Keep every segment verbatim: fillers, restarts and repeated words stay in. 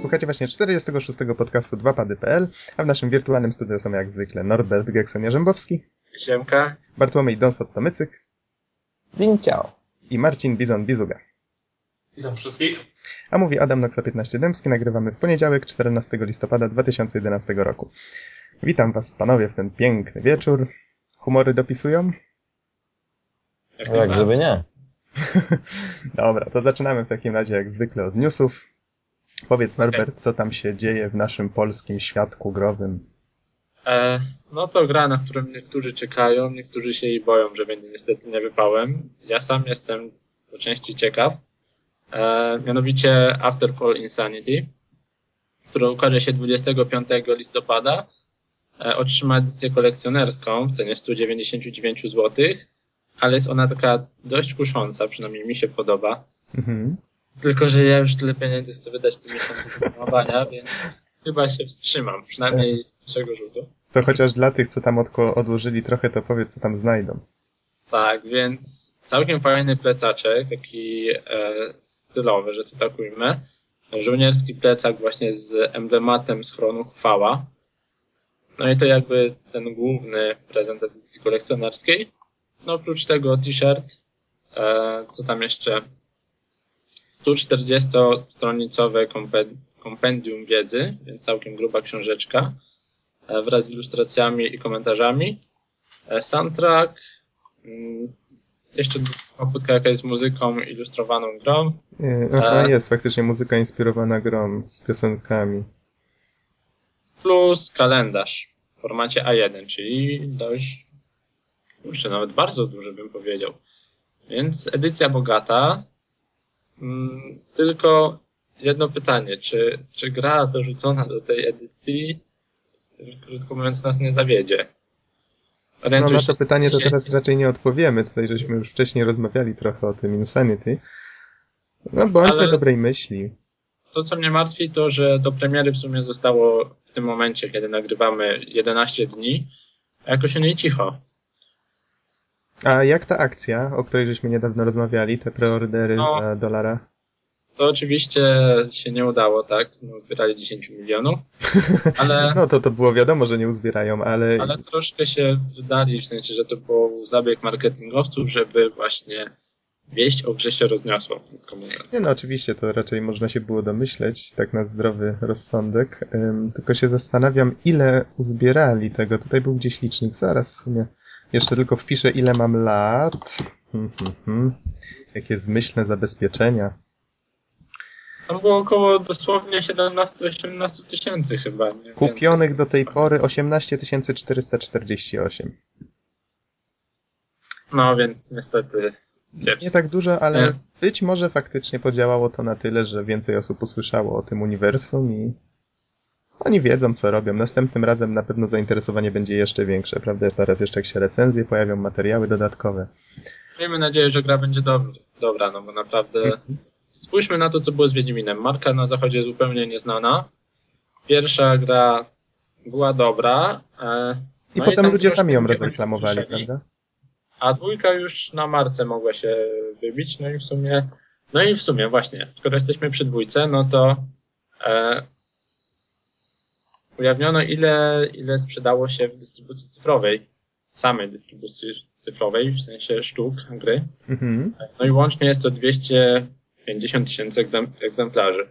Słuchajcie właśnie czterdziestego szóstego podcastu dwa pady kropka p l, a w naszym wirtualnym studiu są jak zwykle Norbert Geksenia-Rzębowski, Siemka, Bartłomiej Donsot-Tomycyk, Dzień ciao i Marcin Bizon-Bizuga. Witam wszystkich. A mówi Adam Noxa piętnaście Dębski, nagrywamy w poniedziałek czternastego listopada dwa tysiące jedenastego roku. Witam was panowie w ten piękny wieczór. Humory dopisują? Jak, jak żeby nie. Dobra, to zaczynamy w takim razie jak zwykle od newsów. Powiedz Norbert, okay, co tam się dzieje w naszym polskim światku growym? E, no to gra, na którą niektórzy czekają, niektórzy się jej boją, że będzie niestety niebywałem. Ja sam jestem po części ciekaw. E, mianowicie After Call Insanity, która ukaże się dwudziestego piątego listopada. E, otrzyma edycję kolekcjonerską w cenie sto dziewięćdziesiąt dziewięć złotych, ale jest ona taka dość kusząca, przynajmniej mi się podoba. Mhm. Tylko, że ja już tyle pieniędzy chcę wydać w tym miesiącu programowania, więc chyba się wstrzymam, przynajmniej z pierwszego rzutu. To chociaż dla tych, co tam odko- odłożyli trochę, to powiedz, co tam znajdą. Tak, więc całkiem fajny plecaczek, taki e, stylowy, że co tak ujmę. Żołnierski plecak właśnie z emblematem schronu Chwała. No i to jakby ten główny prezent edycji kolekcjonerskiej. No oprócz tego t-shirt, e, co tam jeszcze... sto czterdziestostronicowe kompendium wiedzy, więc całkiem gruba książeczka, wraz z ilustracjami i komentarzami. Soundtrack, jeszcze opłytka jakaś z muzyką ilustrowaną grą. Aha, e, jest faktycznie muzyka inspirowana grą z piosenkami. Plus kalendarz w formacie A jeden, czyli dość, kurczę, nawet bardzo duży bym powiedział. Więc edycja bogata. Mm, tylko jedno pytanie, czy, czy gra dorzucona do tej edycji, krótko mówiąc, nas nie zawiedzie? No, na to pytanie to teraz raczej nie odpowiemy, tutaj żeśmy już wcześniej rozmawiali trochę o tym Insanity. No bądźmy dobrej myśli. To, co mnie martwi, to, że do premiery w sumie zostało w tym momencie, kiedy nagrywamy jedenaście dni, a jakoś o niej cicho. A jak ta akcja, o której żeśmy niedawno rozmawiali, te preordery no, za dolara? To oczywiście się nie udało, tak? No, zbierali dziesięć milionów, ale... no to to było wiadomo, że nie uzbierają, ale... Ale troszkę się wydali, w sensie, że to był zabieg marketingowców, żeby właśnie wieść o grze się rozniosło. Nie no, oczywiście, to raczej można się było domyśleć, tak na zdrowy rozsądek. Um, tylko się zastanawiam, ile uzbierali tego. Tutaj był gdzieś licznik, zaraz w sumie... Jeszcze tylko wpiszę, ile mam lat. Hmm, hmm, hmm. Jakie zmyślne zabezpieczenia. Tam było około dosłownie siedemnaście osiemnaście tysięcy chyba. Nie? Kupionych więcej do tej pory osiemnaście tysięcy czterysta czterdzieści osiem. No więc niestety... Dziewczyn. Nie tak dużo, ale nie. Być może faktycznie podziałało to na tyle, że więcej osób usłyszało o tym uniwersum i... Oni wiedzą, co robią. Następnym razem na pewno zainteresowanie będzie jeszcze większe, prawda? Teraz jeszcze jak się recenzje pojawią, materiały dodatkowe. Miejmy nadzieję, że gra będzie dobra, dobra no bo naprawdę... Mm-hmm. Spójrzmy na to, co było z Wiedźminem. Marka na zachodzie zupełnie nieznana. Pierwsza gra była dobra. E, I no potem i ludzie sami ją rozreklamowali, prawda? A dwójka już na marce mogła się wybić, no i w sumie... No i w sumie właśnie, skoro jesteśmy przy dwójce, no to... E, ujawniono, ile, ile sprzedało się w dystrybucji cyfrowej, samej dystrybucji cyfrowej, w sensie sztuk gry. Mm-hmm. No i łącznie jest to dwieście pięćdziesiąt tysięcy egzemplarzy.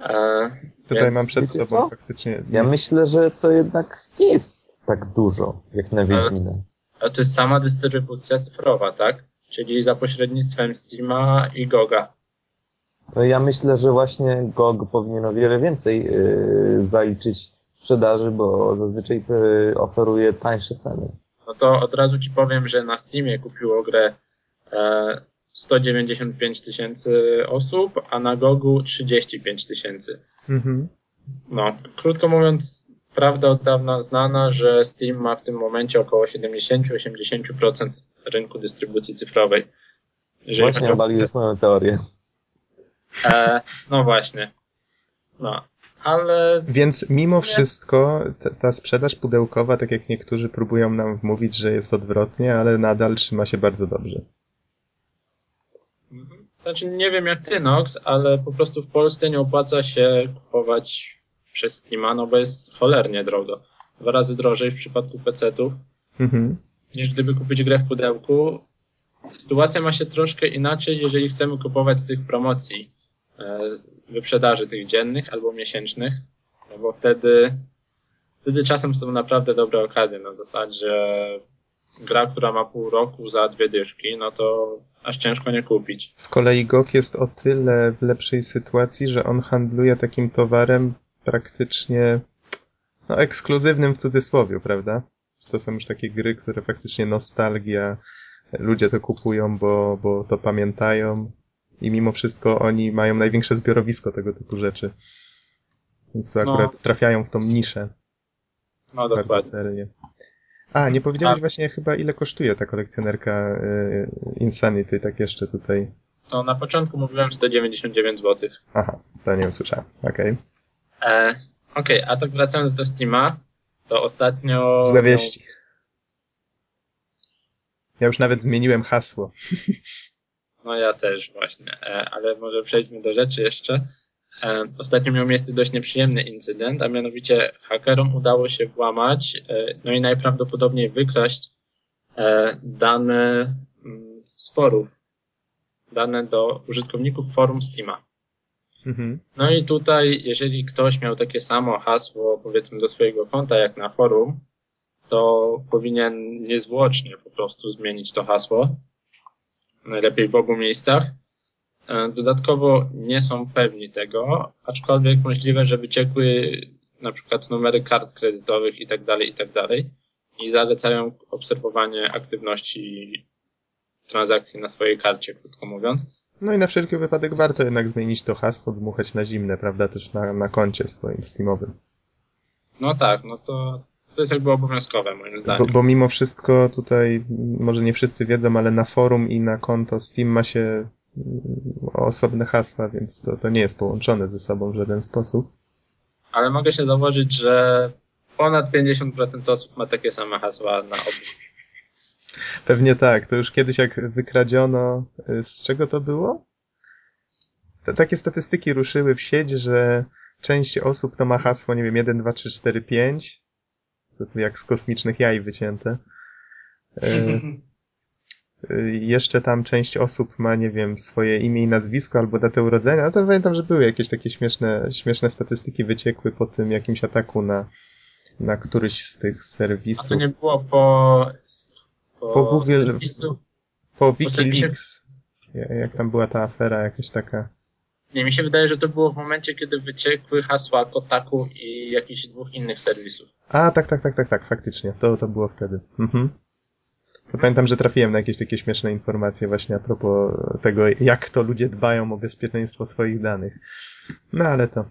E, Tutaj więc... mam przed sobą co? Faktycznie... Ja myślę, że to jednak nie jest tak dużo, jak na Wiedźminę. Ale to jest sama dystrybucja cyfrowa, tak? Czyli za pośrednictwem Steama i Goga. No ja myślę, że właśnie G O G powinien o wiele więcej yy, zaliczyć sprzedaży, bo zazwyczaj yy, oferuje tańsze ceny. No to od razu ci powiem, że na Steamie kupiło grę e, sto dziewięćdziesiąt pięć tysięcy osób, a na G O G-u trzydzieści pięć tysięcy. Mhm. No, krótko mówiąc, prawda od dawna znana, że Steam ma w tym momencie około siedemdziesiąt do osiemdziesięciu procent rynku dystrybucji cyfrowej. Jeżeli właśnie obaliłeś jest moją teorię. E, no właśnie. No, ale... Więc mimo nie... wszystko ta, ta sprzedaż pudełkowa, tak jak niektórzy próbują nam wmówić, że jest odwrotnie, ale nadal trzyma się bardzo dobrze. Znaczy nie wiem jak ty, Nox, ale po prostu w Polsce nie opłaca się kupować przez Steama, no bo jest cholernie drogo. Dwa razy drożej w przypadku pecetów, mhm. niż gdyby kupić grę w pudełku. Sytuacja ma się troszkę inaczej, jeżeli chcemy kupować z tych promocji, wyprzedaży tych dziennych albo miesięcznych, no bo wtedy, wtedy czasem są naprawdę dobre okazje, na zasadzie gra, która ma pół roku za dwie dyszki, no to aż ciężko nie kupić. Z kolei G O G jest o tyle w lepszej sytuacji, że on handluje takim towarem praktycznie no, ekskluzywnym w cudzysłowie, prawda? To są już takie gry, które faktycznie nostalgia, ludzie to kupują, bo, bo to pamiętają i mimo wszystko oni mają największe zbiorowisko tego typu rzeczy. Więc to akurat no. trafiają w tą niszę. No dokładnie. Celnie. A, nie powiedziałeś A. właśnie chyba ile kosztuje ta kolekcjonerka y, Insanity, tak jeszcze tutaj. No na początku mówiłem sto dziewięćdziesiąt dziewięć złotych. Aha, to nie usłyszałem, okej. Okay. Okej, okay, a tak wracając do Steama, to ostatnio... Zawieści. Ja już nawet zmieniłem hasło. No ja też właśnie, ale może przejdźmy do rzeczy jeszcze. Ostatnio miał miejsce dość nieprzyjemny incydent, a mianowicie hakerom udało się włamać, no i najprawdopodobniej wykraść dane z forów, dane do użytkowników forum Steama. Mhm. No i tutaj, jeżeli ktoś miał takie samo hasło, powiedzmy, do swojego konta jak na forum, to powinien niezwłocznie po prostu zmienić to hasło, najlepiej w obu miejscach. Dodatkowo nie są pewni tego, aczkolwiek możliwe, że wyciekły na przykład numery kart kredytowych i tak dalej, i tak dalej i zalecają obserwowanie aktywności transakcji na swojej karcie, krótko mówiąc. No i na wszelki wypadek warto jednak zmienić to hasło, dmuchać na zimne, prawda, też na, na koncie swoim Steamowym. No tak, no to... To jest jakby obowiązkowe, moim zdaniem. Bo, bo mimo wszystko tutaj, może nie wszyscy wiedzą, ale na forum i na konto Steam ma się osobne hasła, więc to, to nie jest połączone ze sobą w żaden sposób. Ale mogę się dołożyć, że ponad pięćdziesiąt procent osób ma takie same hasła na obu. Pewnie tak. To już kiedyś jak wykradziono... Z czego to było? To takie statystyki ruszyły w sieć, że część osób to ma hasło, nie wiem, jeden, dwa, trzy, cztery, pięć... jak z kosmicznych jaj wycięte. E, jeszcze tam część osób ma, nie wiem, swoje imię i nazwisko albo datę urodzenia. No to pamiętam, że były jakieś takie śmieszne, śmieszne statystyki wyciekły po tym jakimś ataku na, na któryś z tych serwisów. A to nie było po... Po, po Google... Serwisu? Po Wikileaks. Jak tam była ta afera jakaś taka... Nie, mi się wydaje, że to było w momencie, kiedy wyciekły hasła Kotaku i jakichś dwóch innych serwisów. A, tak, tak, tak, tak, tak, faktycznie. To, to było wtedy. Mhm. To pamiętam, że trafiłem na jakieś takie śmieszne informacje właśnie a propos tego, jak to ludzie dbają o bezpieczeństwo swoich danych. No, ale to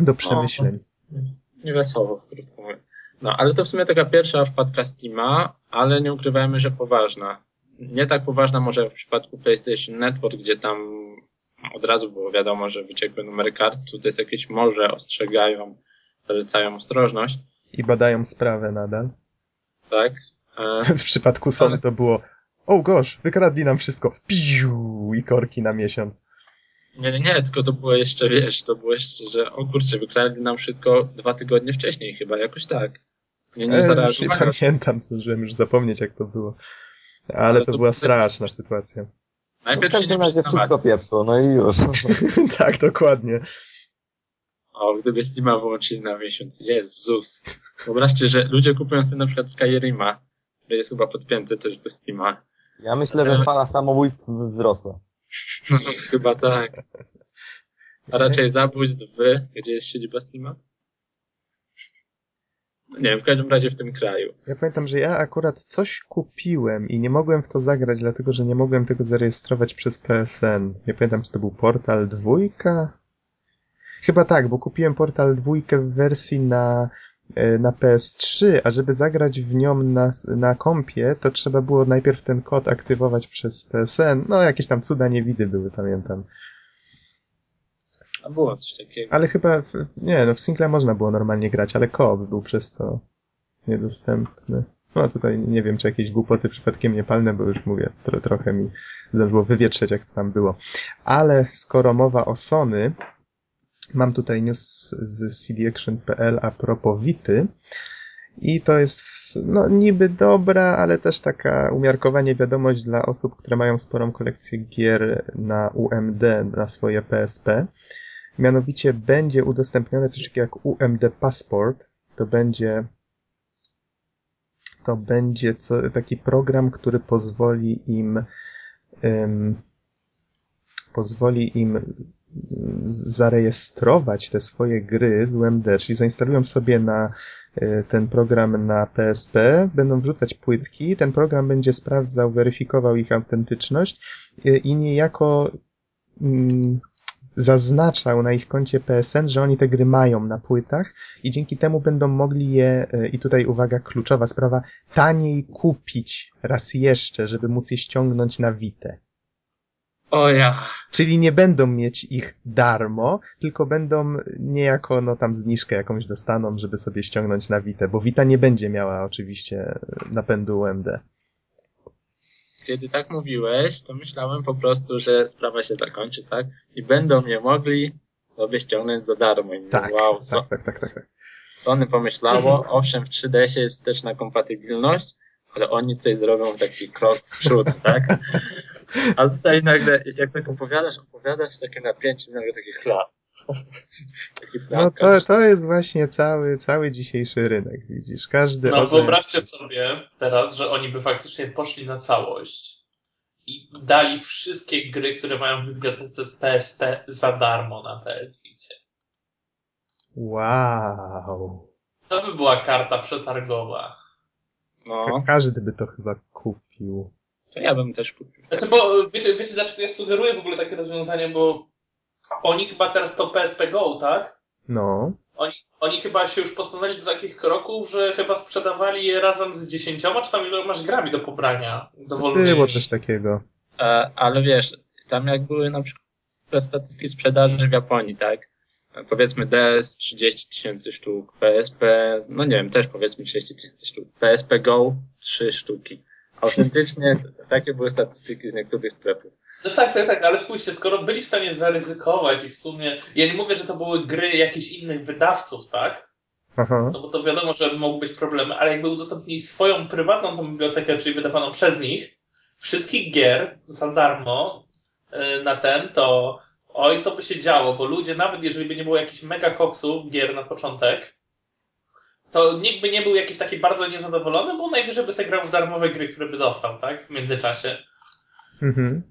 do przemyśleń. No, nie wesoło, krótko mówiąc. No, ale to w sumie taka pierwsza wpadka Steama, ale nie ukrywajmy, że poważna. Nie tak poważna może w przypadku PlayStation Network, gdzie tam od razu było wiadomo, że wyciekły numery kart. Tutaj jest jakieś morze, ostrzegają, zalecają ostrożność. I badają sprawę nadal. Tak. E... W przypadku Sony ale... to było oh gosh, wykradli nam wszystko. Piu! I korki na miesiąc. Nie, nie, nie, tylko to było jeszcze, wiesz, to było jeszcze, że o kurczę, wykradli nam wszystko dwa tygodnie wcześniej chyba, jakoś tak. Nie, nie, e, już nie pamiętam, zdążyłem już zapomnieć, jak to było. Ale, ale to, to była straszna sytuacja. Najpierw no, w każdym razie wszystko piepsło, no i już. Tak, dokładnie. O, gdyby Steama wyłączyli na miesiąc. Jezus. Wyobraźcie, że ludzie kupują sobie na przykład Skyrima, który jest chyba podpięty też do Steama. Ja myślę, że fala samobójstw wzrosła. No chyba tak. A raczej zabójstw wy, gdzie jest siedziba Steama? Nie wiem, w każdym razie w tym kraju. Ja pamiętam, że ja akurat coś kupiłem i nie mogłem w to zagrać, dlatego że nie mogłem tego zarejestrować przez P S N. Nie pamiętam, czy to był Portal dwójka? Chyba tak, bo kupiłem Portal dwójkę w wersji na, na P S trzy, a żeby zagrać w nią na, na kompie, to trzeba było najpierw ten kod aktywować przez P S N. No, jakieś tam cuda niewidy były, pamiętam. Było coś takiego. Ale chyba, w, nie no, w singla można było normalnie grać, ale co-op był przez to niedostępny. No tutaj nie wiem, czy jakieś głupoty przypadkiem nie palne, bo już mówię, tro, trochę mi zdążyło wywietrzeć, jak to tam było. Ale skoro mowa o Sony, mam tutaj news z C D Action kropka p l a propos Vity. I to jest no niby dobra, ale też taka umiarkowanie wiadomość dla osób, które mają sporą kolekcję gier na U M D, na swoje P S P. Mianowicie będzie udostępnione coś takiego jak U M D Passport. To będzie to będzie co, taki program, który pozwoli im um, pozwoli im zarejestrować te swoje gry z U M D, czyli zainstalują sobie na ten program na P S P, będą wrzucać płytki, ten program będzie sprawdzał, weryfikował ich autentyczność i niejako mm, zaznaczał na ich koncie P S N, że oni te gry mają na płytach i dzięki temu będą mogli je, i tutaj uwaga, kluczowa sprawa, taniej kupić raz jeszcze, żeby móc je ściągnąć na Witę. O ja. Czyli nie będą mieć ich darmo, tylko będą niejako no tam zniżkę jakąś dostaną, żeby sobie ściągnąć na Witę, bo Wita nie będzie miała oczywiście napędu U M D. Kiedy tak mówiłeś, to myślałem po prostu, że sprawa się zakończy, tak? I będą mnie mogli sobie ściągnąć za darmo. I tak, mówię, wow, so- tak, tak, tak, tak, tak. Sony pomyślało, owszem, w trzy D S jest wsteczna kompatybilność, ale oni coś zrobią taki krok w przód, tak? A tutaj nagle, jak tak opowiadasz, opowiadasz takie napięcie, nagle taki chlap. No to, to jest właśnie cały, cały dzisiejszy rynek, widzisz? Każdy. No wyobraźcie sobie teraz, że oni by faktycznie poszli na całość i dali wszystkie gry, które mają w bibliotece z P S P za darmo na P S Vicie. Wow. To by była karta przetargowa. No. Każdy by to chyba kupił. To ja bym też kupił. Znaczy, bo wiecie, wiecie dlaczego ja sugeruję w ogóle takie rozwiązanie, bo oni chyba teraz to P S P Go, tak? No. Oni, oni chyba się już posunęli do takich kroków, że chyba sprzedawali je razem z dziesięcioma, czy tam ile masz grami do pobrania dowolnymi. Było coś takiego. E, ale wiesz, tam jak były na przykład statystyki sprzedaży w Japonii, tak? Powiedzmy D S trzydzieści tysięcy sztuk, P S P, no nie wiem, też powiedzmy trzydzieści tysięcy sztuk, P S P Go trzy sztuki. Autentycznie to, to takie były statystyki z niektórych sklepów. No tak, tak, tak, ale spójrzcie, skoro byli w stanie zaryzykować i w sumie, ja nie mówię, że to były gry jakichś innych wydawców, tak? Aha. No bo to wiadomo, że mogły być problemy, ale jakby udostępnili swoją prywatną tą bibliotekę, czyli wydawaną przez nich, wszystkich gier za darmo na ten, to oj, to by się działo, bo ludzie, nawet jeżeli by nie było jakichś mega koksów gier na początek, to nikt by nie był jakiś taki bardzo niezadowolony, bo najwyżej by sobie grał w darmowe gry, które by dostał, tak? W międzyczasie. Mhm.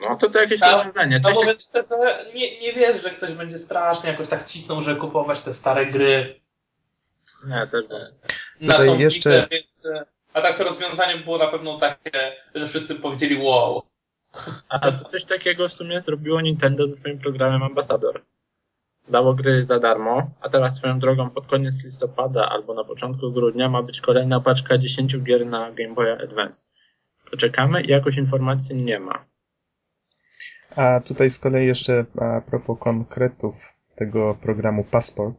No to to jakieś rozwiązanie. No bo więc tak... nie, nie wiesz, że ktoś będzie strasznie jakoś tak cisnął, że kupować te stare gry. Nie, też nie. Na tą jeszcze... bitę, więc... A tak to rozwiązanie było na pewno takie, że wszyscy powiedzieli wow. A to coś takiego w sumie zrobiło Nintendo ze swoim programem Ambasador. Dało gry za darmo, a teraz swoją drogą pod koniec listopada albo na początku grudnia ma być kolejna paczka dziesięciu gier na Game Boy Advance. Poczekamy i jakoś informacji nie ma. A tutaj z kolei jeszcze a propos konkretów tego programu Passport.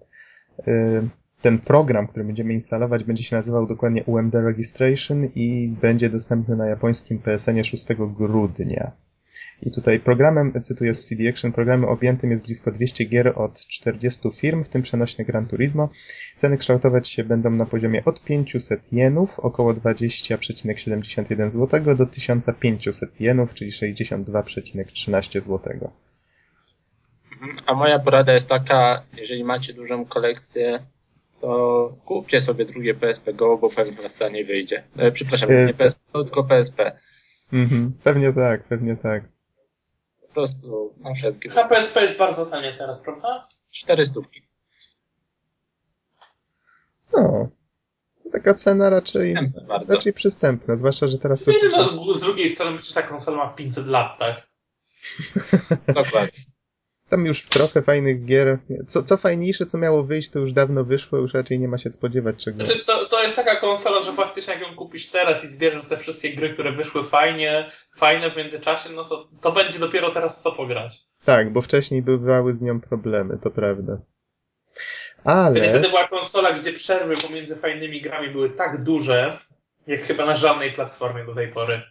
Ten program, który będziemy instalować, będzie się nazywał dokładnie U M D Registration i będzie dostępny na japońskim P S N-ie szóstego grudnia. I tutaj programem, cytuję z C D Action, programem objętym jest blisko dwieście gier od czterdziestu firm, w tym przenośne Gran Turismo. Ceny kształtować się będą na poziomie od pięciuset jenów, około dwadzieścia przecinek siedemdziesiąt jeden złotych, do tysiąc pięćset jenów, czyli sześćdziesiąt dwa przecinek trzynaście złotych. A moja porada jest taka, jeżeli macie dużą kolekcję, to kupcie sobie drugie P S P Go, bo pewnie was taniej wyjdzie. E, przepraszam, nie P S P, tylko P S P. Mhm, pewnie tak, pewnie tak. Po prostu mam wszelkie... A P S P jest bardzo tanie teraz, prawda? Cztery stówki. No, taka cena raczej przystępna, raczej przystępna, zwłaszcza, że teraz... To... Nie, no, z drugiej strony przecież ta konsola ma pięćset lat, tak? Dokładnie. Tam już trochę fajnych gier. Co, co fajniejsze, co miało wyjść, to już dawno wyszło, już raczej nie ma się spodziewać czego. Znaczy, to, to jest taka konsola, że faktycznie jak ją kupisz teraz i zbierzesz te wszystkie gry, które wyszły fajnie, fajne w międzyczasie, no to, to będzie dopiero teraz w co pograć. Tak, bo wcześniej bywały z nią problemy, to prawda. Ale... Wtedy, wtedy była konsola, gdzie przerwy pomiędzy fajnymi grami były tak duże, jak chyba na żadnej platformie do tej pory.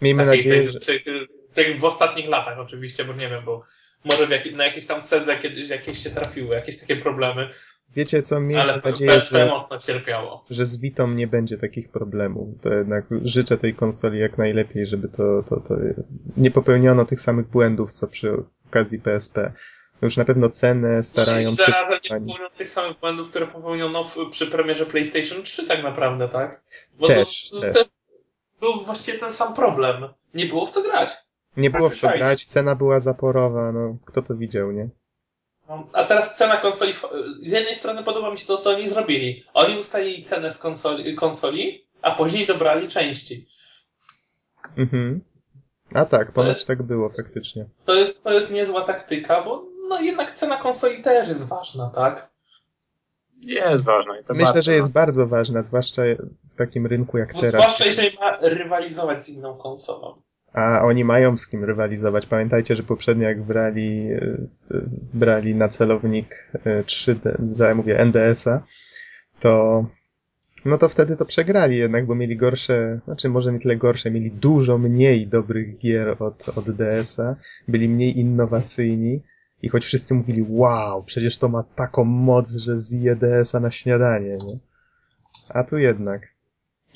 Miejmy Takiej, nadzieję, tej, że... tej, tej, tej w ostatnich latach oczywiście, bo nie wiem, bo może w jak, na jakieś tam sedze kiedyś jakieś się trafiły, jakieś takie problemy. Wiecie co, miejmy Ale nadzieję, że, mocno cierpiało. że z Vitą nie będzie takich problemów. To jednak życzę tej konsoli jak najlepiej, żeby to, to, to nie popełniono tych samych błędów, co przy okazji P S P. Już na pewno cenę starają się... No i zarazem nie popełniono tych samych błędów, które popełniono w, przy premierze PlayStation trzy tak naprawdę, tak? Bo też, to, też. Te, był właściwie ten sam problem. Nie było w co grać. Nie było w co grać, cena była zaporowa, no kto to widział, nie? A teraz cena konsoli... Z jednej strony podoba mi się to, co oni zrobili. Oni ustalili cenę z konsoli, konsoli a później dobrali części. Mhm. A tak, ponoć jest, tak było faktycznie. To jest, to jest niezła taktyka, bo no jednak cena konsoli też jest ważna, tak? Jest ważna. I to Myślę, bardzo, że jest no. bardzo ważna, zwłaszcza w takim rynku jak bo teraz. Zwłaszcza jeżeli ma rywalizować z inną konsolą. A oni mają z kim rywalizować. Pamiętajcie, że poprzednio jak brali, brali na celownik trzy D, ja mówię N D S-a, to no to wtedy to przegrali jednak, bo mieli gorsze, znaczy może nie tyle gorsze, mieli dużo mniej dobrych gier od, od D S-a, byli mniej innowacyjni i choć wszyscy mówili, wow, przecież to ma taką moc, że zje D S-a na śniadanie, nie? A tu jednak...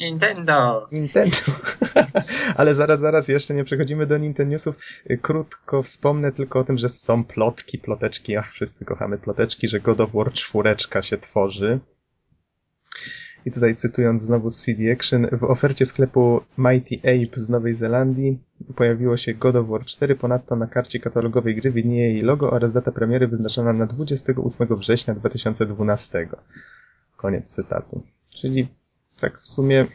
Nintendo! Nintendo! Ale zaraz, zaraz, jeszcze nie przechodzimy do Nintendusów. Krótko wspomnę tylko o tym, że są plotki, ploteczki, ach, wszyscy kochamy ploteczki, że God of War czwóreczka się tworzy. I tutaj cytując znowu z C D Action, w ofercie sklepu Mighty Ape z Nowej Zelandii pojawiło się God of War cztery, ponadto na karcie katalogowej gry widnieje jej logo oraz data premiery wyznaczona na dwudziestego ósmego września dwa tysiące dwunastego. Koniec cytatu. Czyli tak w sumie...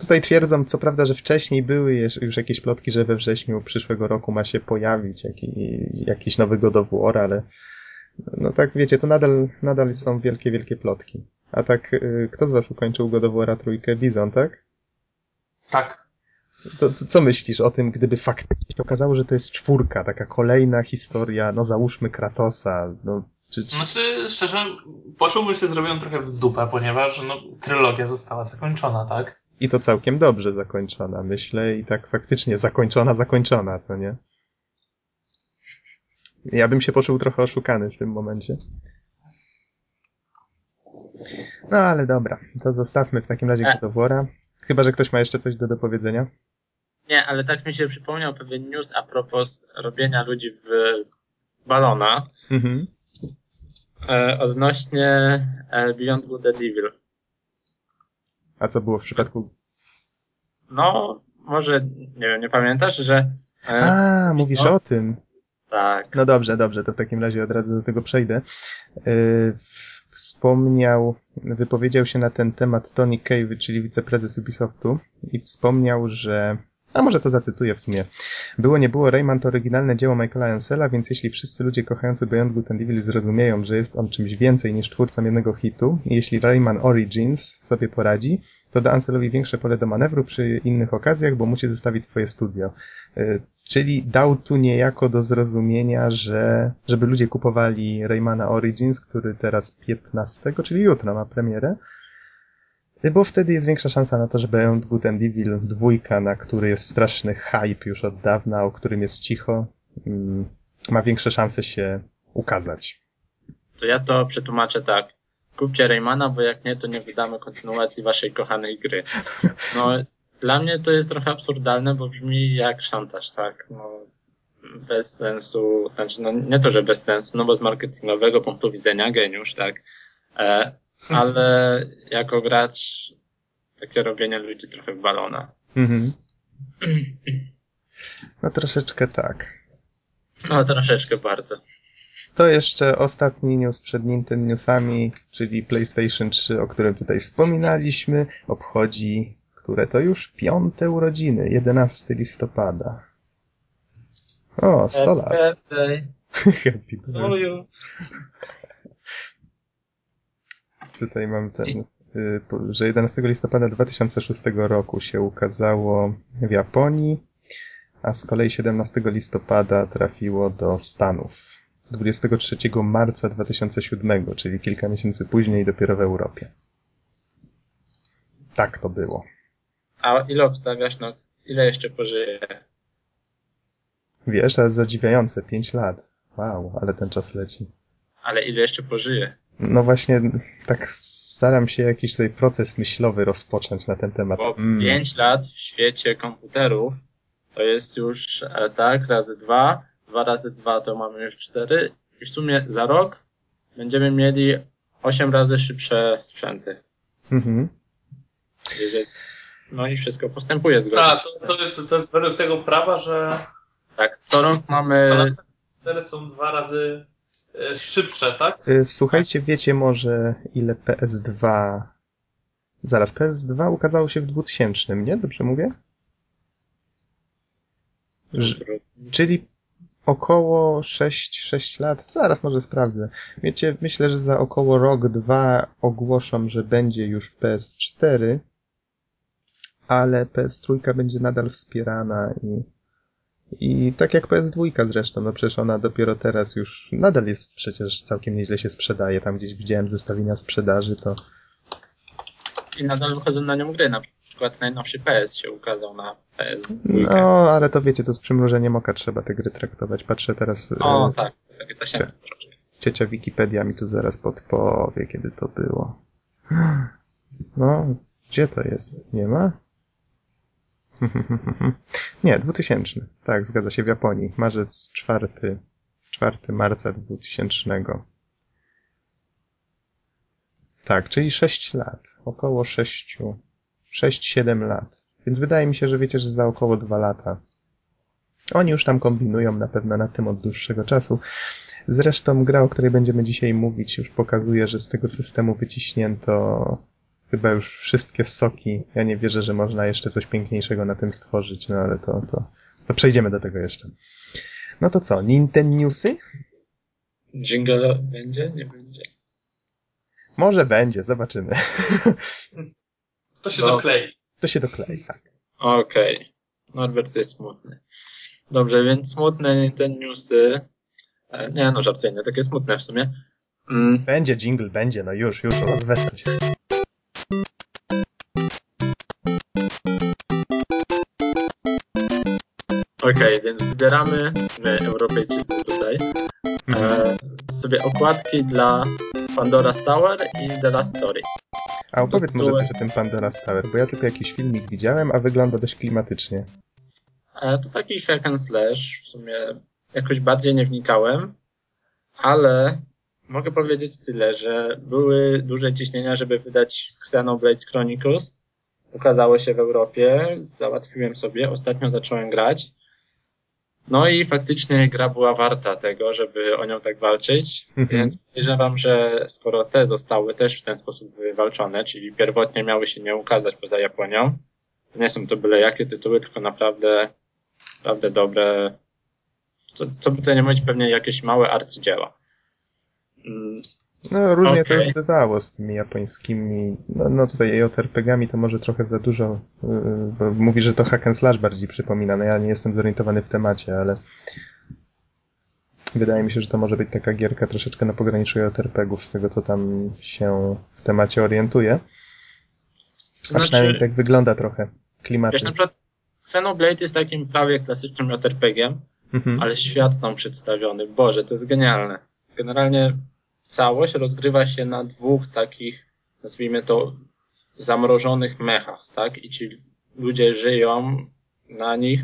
Tutaj twierdzą, co prawda, że wcześniej były już jakieś plotki, że we wrześniu przyszłego roku ma się pojawić jakiś nowy God of War, ale no tak wiecie, to nadal, nadal są wielkie, wielkie plotki. A tak, kto z was ukończył God of War trójkę? Bizon, tak? Tak. To co myślisz o tym, gdyby faktycznie okazało, że to jest czwórka, taka kolejna historia, no załóżmy Kratosa, no... Czy, czy... Znaczy, szczerze, poczułbym się zrobiłem trochę w dupę, ponieważ no, trylogia została zakończona, tak? I to całkiem dobrze zakończona, myślę, i tak faktycznie zakończona, zakończona, co nie? Ja bym się poczuł trochę oszukany w tym momencie. No ale dobra, to zostawmy w takim razie God of War'a. Chyba, że ktoś ma jeszcze coś do dopowiedzenia? Nie, ale tak mi się przypomniał pewien news a propos robienia ludzi w balona. Mhm. Odnośnie Beyond Good and Evil. A co było w przypadku? No, może, nie wiem, nie pamiętasz, że... A, mówisz o tym. Tak. No dobrze, dobrze, to w takim razie od razu do tego przejdę. Wspomniał, wypowiedział się na ten temat Tony Cave, czyli wiceprezes Ubisoftu, i wspomniał, że... A może to zacytuję w sumie. Było nie było, Rayman to oryginalne dzieło Michaela Ansela, więc jeśli wszyscy ludzie kochający Beyond Good and Evil zrozumieją, że jest on czymś więcej niż twórcą jednego hitu, i jeśli Rayman Origins sobie poradzi, to da Anselowi większe pole do manewru przy innych okazjach, bo musi zostawić swoje studio. Yy, czyli dał tu niejako do zrozumienia, że żeby ludzie kupowali Raymana Origins, który teraz piętnastego, czyli jutro ma premierę, bo wtedy jest większa szansa na to, że Beyond Good and Evil dwójka, na który jest straszny hype już od dawna, o którym jest cicho, ma większe szanse się ukazać. To ja to przetłumaczę tak. Kupcie Raymana, bo jak nie, to nie wydamy kontynuacji waszej kochanej gry. No, dla mnie to jest trochę absurdalne, bo brzmi jak szantaż, tak? No, bez sensu, znaczy, no nie to, że bez sensu, no bo z marketingowego punktu widzenia geniusz, tak? E, Ale jako gracz takie robienie ludzi trochę w balona. Mhm. No troszeczkę tak. No troszeczkę bardzo. To jeszcze ostatni news przed Nintendo Newsami, czyli PlayStation trzy, o którym tutaj wspominaliśmy, obchodzi, które to już piąte urodziny, jedenastego listopada. O, sto Happy lat. Birthday. Happy birthday. Tutaj mam ten, że jedenastego listopada dwa tysiące szóstego roku się ukazało w Japonii, a z kolei siedemnastego listopada trafiło do Stanów. dwudziestego trzeciego marca dwa tysiące siódmego, czyli kilka miesięcy później dopiero w Europie. Tak to było. A ile obstawiasz noc? Ile jeszcze pożyje? Wiesz, to jest zadziwiające. pięć lat. Wow, ale ten czas leci. Ale ile jeszcze pożyje? No właśnie, tak staram się jakiś tutaj proces myślowy rozpocząć na ten temat. Bo mm. pięć lat w świecie komputerów to jest już tak, razy dwa, dwa razy dwa to mamy już cztery i w sumie za rok będziemy mieli osiem razy szybsze sprzęty. Mhm. No i wszystko postępuje zgodnie. Tak, to, to, jest, to jest według tego prawa, że... Tak, co rok mamy... Komputery są dwa razy szybsze, tak? Słuchajcie, wiecie może ile P S dwa... Zaraz, P S dwa ukazało się w dwutysięcznym, nie? Dobrze mówię? Ż- czyli około sześć lat, zaraz może sprawdzę. Wiecie, myślę, że za około rok, dwa ogłoszą, że będzie już P S cztery, ale P S trzy będzie nadal wspierana i, i tak jak P S dwa zresztą, no przecież ona dopiero teraz już nadal jest, przecież całkiem nieźle się sprzedaje, tam gdzieś widziałem zestawienia sprzedaży, to... I nadal wychodzą na nią gry, na przykład najnowszy P S się ukazał na P S dwa. No, ale to wiecie, to z przymrużeniem oka trzeba te gry traktować, patrzę teraz... O, e... tak, to takie tasiemce trochę. Ciocia Wikipedia mi tu zaraz podpowie, kiedy to było. No, gdzie to jest? Nie ma? Nie, dwutysięczny. Tak, zgadza się, w Japonii. Marzec czwarty, czwarty marca dwutysięcznego. Tak, czyli sześć lat. Około sześć, sześć siedem lat. Więc wydaje mi się, że wiecie, że za około dwa lata. Oni już tam kombinują na pewno na tym od dłuższego czasu. Zresztą gra, o której będziemy dzisiaj mówić, już pokazuje, że z tego systemu wyciśnięto chyba już wszystkie soki. Ja nie wierzę, że można jeszcze coś piękniejszego na tym stworzyć, no ale to, to, to przejdziemy do tego jeszcze. No to co, Nintendo Newsy? Jingle będzie? Nie będzie. Może będzie, zobaczymy. To się no. doklei. To się doklei, tak. Okej. Okay. Norbert jest smutny. Dobrze, więc smutne Nintendo Newsy. Nie, no żartuję, nie takie smutne w sumie. Mm. Będzie jingle, będzie, no już, już o was wesel się. Okej, okay, więc wybieramy, my Europejczycy tutaj, e, sobie okładki dla Pandora's Tower i The Last Story. A opowiedz może coś o tym Pandora's Tower, bo ja tylko jakiś filmik widziałem, a wygląda dość klimatycznie. E, to taki hack and slash, w sumie jakoś bardziej nie wnikałem, ale mogę powiedzieć tyle, że były duże ciśnienia, żeby wydać Xenoblade Chronicles. Ukazało się w Europie, załatwiłem sobie, ostatnio zacząłem grać. No i faktycznie gra była warta tego, żeby o nią tak walczyć, mm-hmm. więc podejrzewam, że skoro te zostały też w ten sposób wywalczone, czyli pierwotnie miały się nie ukazać poza Japonią, to nie są to byle jakie tytuły, tylko naprawdę, naprawdę dobre, to, to by to nie mówić, pewnie jakieś małe arcydzieła. Mm. No różnie okay. to już bywało z tymi japońskimi, no, no tutaj J R P G-ami to może trochę za dużo, yy, bo mówi, że to hack and slash bardziej przypomina, no ja nie jestem zorientowany w temacie, ale wydaje mi się, że to może być taka gierka troszeczkę na pograniczu J R P G-ów z tego, co tam się w temacie orientuje, a znaczy, przynajmniej tak wygląda trochę klimatycznie. Wiesz, na przykład Xenoblade jest takim prawie klasycznym J R P G-iem, mhm. ale świat tam przedstawiony, Boże, to jest genialne. Generalnie całość rozgrywa się na dwóch takich, nazwijmy to, zamrożonych mechach, tak? I ci ludzie żyją na nich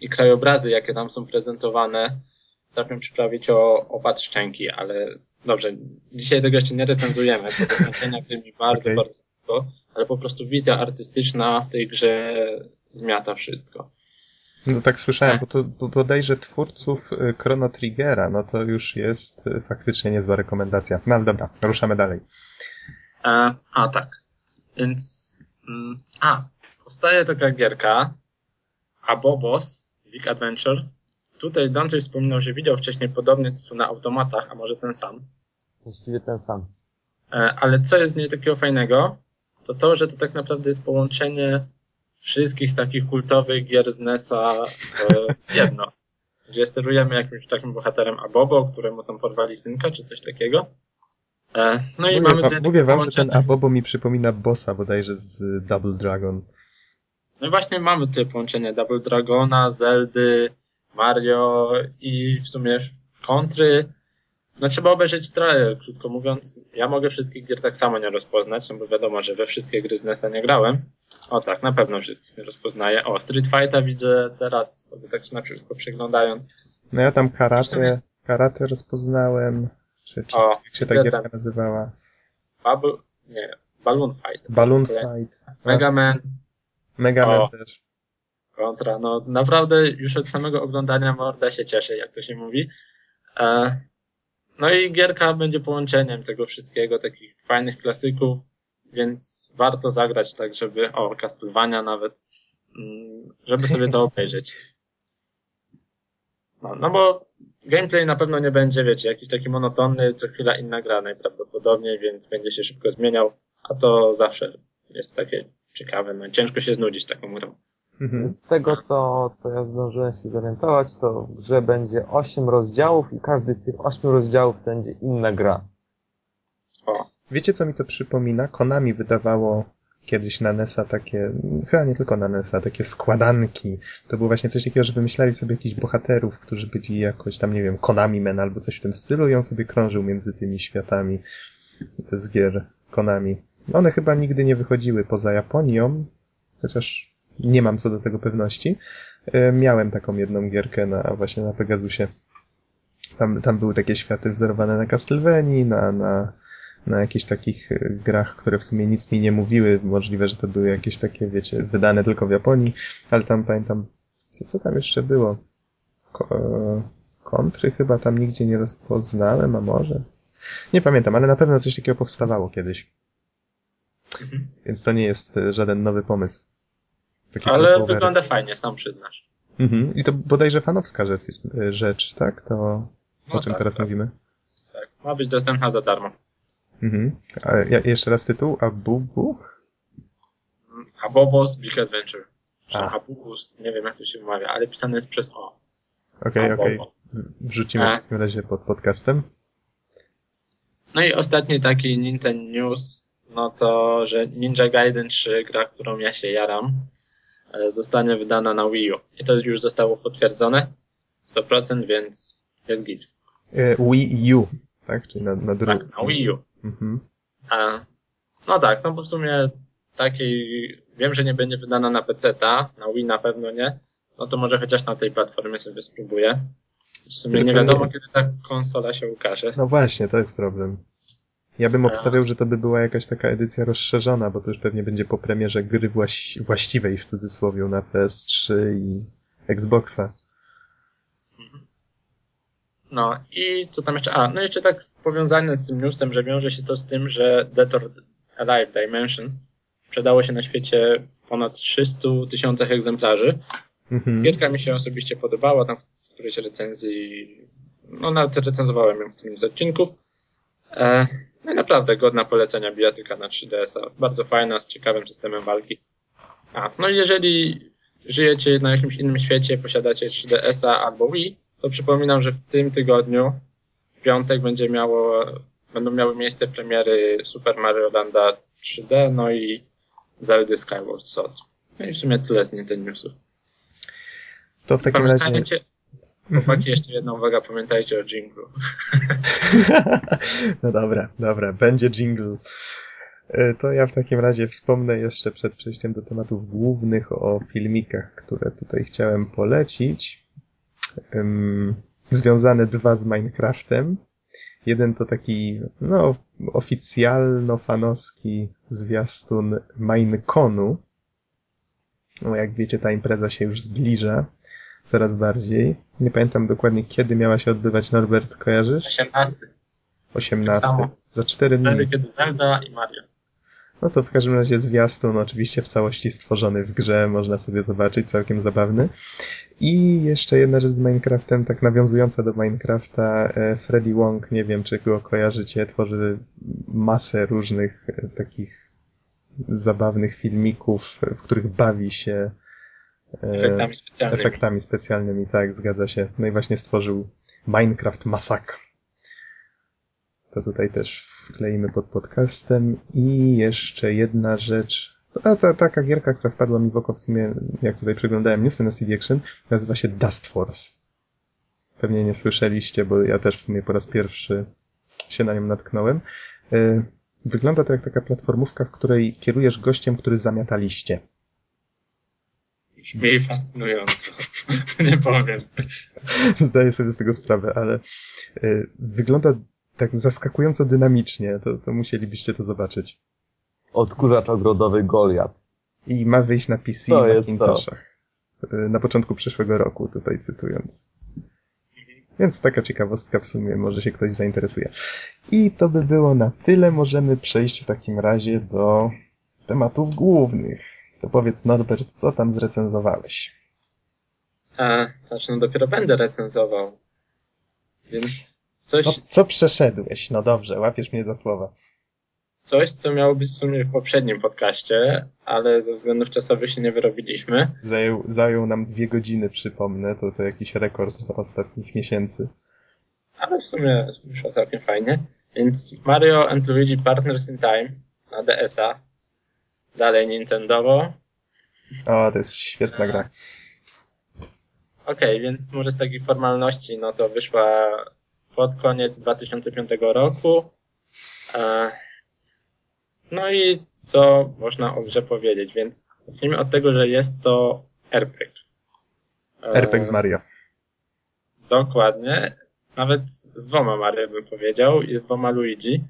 i krajobrazy, jakie tam są prezentowane, potrafią przyprawić o opad szczęki, ale dobrze, dzisiaj tego jeszcze nie recenzujemy, to do znaczenia, które mi bardzo, okay. bardzo tylko, ale po prostu wizja artystyczna w tej grze zmiata wszystko. No tak słyszałem, bo to bodajże twórców Chrono Triggera, no to już jest faktycznie niezła rekomendacja. No ale dobra, ruszamy dalej. A, a tak, więc a, powstaje taka gierka Abobo's Big Adventure. Tutaj Dante wspominał, że widział wcześniej podobny tytuł na automatach, a może ten sam. Właściwie ten sam. Ale co jest w niej takiego fajnego, to to, że to tak naprawdę jest połączenie wszystkich takich kultowych gier z N E S-a e, jedno. gdzie sterujemy jakimś takim bohaterem Abobo, któremu tam porwali synka, czy coś takiego. E, no mówię i mamy wam, mówię wam, że ten Abobo mi przypomina bossa bodajże z Double Dragon. No i właśnie mamy tutaj połączenie Double Dragona, Zeldy, Mario i w sumie Kontry. No trzeba obejrzeć trailer, krótko mówiąc. Ja mogę wszystkich gier tak samo nie rozpoznać, no bo wiadomo, że we wszystkie gry z N E S-a nie grałem. O tak, na pewno wszystkich nie rozpoznaję. O, Street Fighter widzę teraz, sobie tak na przykład przeglądając. No ja tam karate, karate rozpoznałem. Czy, czy o, jak się ta gierka tam nazywała? Bubble, nie, Balloon Fight. Balloon Fight. Mega Man. Mega Man też. Kontra, no naprawdę już od samego oglądania morda się cieszę, jak to się mówi. E, no i gierka będzie połączeniem tego wszystkiego, takich fajnych klasyków, więc warto zagrać tak, żeby, o, Castlevania nawet, żeby sobie to obejrzeć. No, no bo gameplay na pewno nie będzie, wiecie, jakiś taki monotonny, co chwila inna gra najprawdopodobniej, więc będzie się szybko zmieniał, a to zawsze jest takie ciekawe, no ciężko się znudzić taką grą. Z tego, co, co ja zdążyłem się zorientować, to w grze będzie osiem rozdziałów i każdy z tych ośmiu rozdziałów będzie inna gra. O. Wiecie, co mi to przypomina? Konami wydawało kiedyś na N E S-a takie, chyba nie tylko na N E S-a, takie składanki. To było właśnie coś takiego, że wymyślali sobie jakichś bohaterów, którzy byli jakoś tam, nie wiem, Konami Men albo coś w tym stylu i on sobie krążył między tymi światami z gier Konami. One chyba nigdy nie wychodziły poza Japonią, chociaż nie mam co do tego pewności. E, miałem taką jedną gierkę na, właśnie na Pegasusie. Tam, tam były takie światy wzorowane na Castlevanii, na, na, na jakichś takich grach, które w sumie nic mi nie mówiły. Możliwe, że to były jakieś takie, wiecie, wydane tylko w Japonii, ale tam pamiętam, co, co tam jeszcze było? Ko- kontry chyba tam nigdzie nie rozpoznałem, a może? Nie pamiętam, ale na pewno coś takiego powstawało kiedyś. Mhm. Więc to nie jest żaden nowy pomysł. Takie ale crossover. Wygląda fajnie, sam przyznasz. Mhm. I to bodajże fanowska rzecz, rzecz tak? To no o czym tak, teraz tak. mówimy? Tak, ma być dostępna za darmo. Mhm. A ja, jeszcze raz tytuł? Abubu? Abobo's Big Adventure. Abobo's, nie wiem jak to się wymawia, ale pisane jest przez O. Okej, okej. Wrzucimy A. w takim razie pod podcastem. No i ostatni taki Nintendo News, no to, że Ninja Gaiden trzy, gra, którą ja się jaram, zostanie wydana na Wii U. I to już zostało potwierdzone sto procent, więc jest git. E, Wii U, tak? Czyli na, na drugim. Tak, na Wii U. Mhm. A, no tak, no bo w sumie takiej, wiem, że nie będzie wydana na peceta, na Wii na pewno nie, no to może chociaż na tej platformie sobie spróbuję. W sumie nie wiadomo, kiedy ta konsola się ukaże. No właśnie, to jest problem. Ja bym obstawiał, że to by była jakaś taka edycja rozszerzona, bo to już pewnie będzie po premierze gry właści- właściwej w cudzysłowie na P S trzy i Xboxa. No i co tam jeszcze? A, no jeszcze tak powiązane z tym newsem, że wiąże się to z tym, że Dead or Alive Dimensions sprzedało się na świecie w ponad trzystu tysiącach egzemplarzy. Mhm. Gierka mi się osobiście podobała, tam w którejś recenzji, no nawet recenzowałem ją w którymś z odcinków. E, No i naprawdę godna polecenia bijatyka na trzy D S-a. Bardzo fajna, z ciekawym systemem walki. A, no i jeżeli żyjecie na jakimś innym świecie, posiadacie trzy D S-a albo Wii, to przypominam, że w tym tygodniu, w piątek, będzie miało, będą miały miejsce premiery Super Mario Landa trzy D, no i Zelda Skyward Sword. No i w sumie tyle z Nintendo Newsów. To w takim razie... Chłopaki, jeszcze jedna uwaga, pamiętajcie o dżinglu. No dobra, dobra, będzie dżingl. To ja w takim razie wspomnę jeszcze przed przejściem do tematów głównych o filmikach, które tutaj chciałem polecić. Związane dwa z Minecraftem. Jeden to taki, no, oficjalno-fanowski zwiastun Mineconu. No, jak wiecie, ta impreza się już zbliża. Coraz bardziej. Nie pamiętam dokładnie, kiedy miała się odbywać, Norbert, kojarzysz? osiemnastego osiemnastego Tak za cztery dni. Wtedy, kiedy Zelda i Mario. No to w każdym razie zwiastun, no oczywiście w całości stworzony w grze, można sobie zobaczyć, całkiem zabawny. I jeszcze jedna rzecz z Minecraftem, tak nawiązująca do Minecrafta. Freddy Wong, nie wiem, czy go kojarzycie, tworzy masę różnych takich zabawnych filmików, w których bawi się Efektami specjalnymi. Efektami specjalnymi, tak, zgadza się. No i właśnie stworzył Minecraft Massacre. To tutaj też wkleimy pod podcastem. I jeszcze jedna rzecz. A ta, taka gierka, która wpadła mi w oko w sumie, jak tutaj przeglądałem newsy na C D Action, nazywa się Dust Force. Pewnie nie słyszeliście, bo ja też w sumie po raz pierwszy się na nią natknąłem. Wygląda to jak taka platformówka, w której kierujesz gościem, który zamiata liście. Mniej fascynująco. Nie powiem. Zdaję sobie z tego sprawę, ale wygląda tak zaskakująco dynamicznie. To, to musielibyście to zobaczyć. Odkurzacz ogrodowy Goliat. I ma wyjść na P C to i Macintoshach. Na początku przyszłego roku, tutaj cytując. Więc taka ciekawostka w sumie, może się ktoś zainteresuje. I to by było na tyle. Możemy przejść w takim razie do tematów głównych. To powiedz, Norbert, co tam zrecenzowałeś? A, znaczy no dopiero będę recenzował. Więc coś... Co, co przeszedłeś? No dobrze, łapiesz mnie za słowa. Coś, co miało być w sumie w poprzednim podcaście, ale ze względów czasowych się nie wyrobiliśmy. Zajął, zajął nam dwie godziny, przypomnę, to, to jakiś rekord z ostatnich miesięcy. Ale w sumie wyszło całkiem fajnie. Więc Mario and Luigi Partners in Time na D S a. Dalej Nintendowo. O, to jest świetna gra. Okej, okay, więc może z takich formalności, no to wyszła pod koniec dwa tysiące piątego roku. E No i co można o grze powiedzieć, więc zacznijmy od tego, że jest to R P G. R P G z Mario. Dokładnie. Nawet z dwoma Mario bym powiedział i z dwoma Luigi.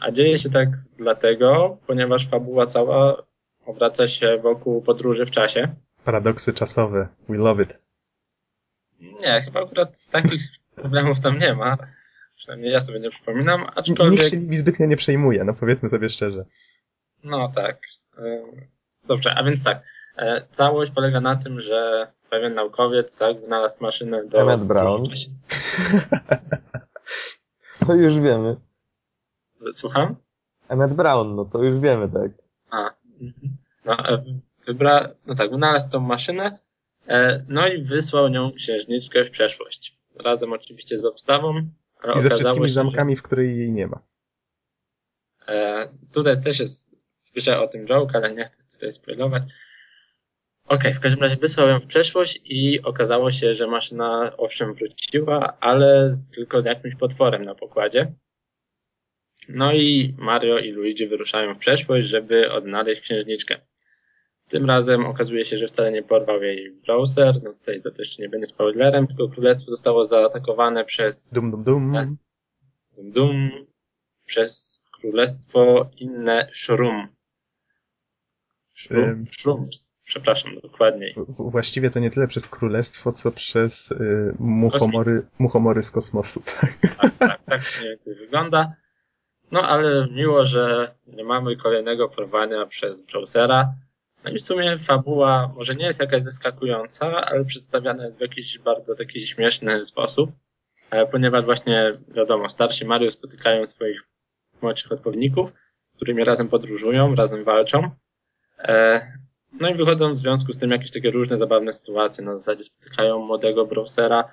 A dzieje się tak dlatego, ponieważ fabuła cała obraca się wokół podróży w czasie. Paradoksy czasowe. We love it. Nie, chyba akurat takich problemów tam nie ma. Przynajmniej ja sobie nie przypominam, aczkolwiek... Nikt się mi zbytnio nie przejmuje, no powiedzmy sobie szczerze. No tak. Dobrze, a więc tak. Całość polega na tym, że pewien naukowiec, tak, wynalazł maszynę do... Emmett Brown. To już wiemy. Słucham? Emmett Brown, no to już wiemy, tak. A, no, wybra... no tak, wynalazł tą maszynę, no i wysłał nią księżniczkę w przeszłość. Razem oczywiście z obstawą. I ze wszystkimi się, zamkami, w których jej nie ma. E, tutaj też jest, piszę o tym joke, ale nie chcę tutaj spoilować. Okej, okay, w każdym razie wysłał ją w przeszłość i okazało się, że maszyna owszem wróciła, ale z, tylko z jakimś potworem na pokładzie. No i Mario i Luigi wyruszają w przeszłość, żeby odnaleźć księżniczkę. Tym razem okazuje się, że wcale nie porwał jej browser. No tutaj to też nie będzie spoilerem, tylko królestwo zostało zaatakowane przez... Dum, dum, dum. Tak, dum, dum. Przez królestwo inne Shroom. Shroom, Shrooms. Przepraszam, dokładniej. W właściwie to nie tyle przez królestwo, co przez y, muchomory, muchomory z kosmosu. Tak, tak, tak, tak mniej więcej wygląda. No ale miło, że nie mamy kolejnego porwania przez browsera. No i w sumie fabuła może nie jest jakaś zaskakująca, ale przedstawiana jest w jakiś bardzo taki śmieszny sposób, ponieważ właśnie, wiadomo, starsi Mario spotykają swoich młodszych odpowiedników, z którymi razem podróżują, razem walczą. No i wychodzą w związku z tym jakieś takie różne zabawne sytuacje. Na zasadzie spotykają młodego browsera.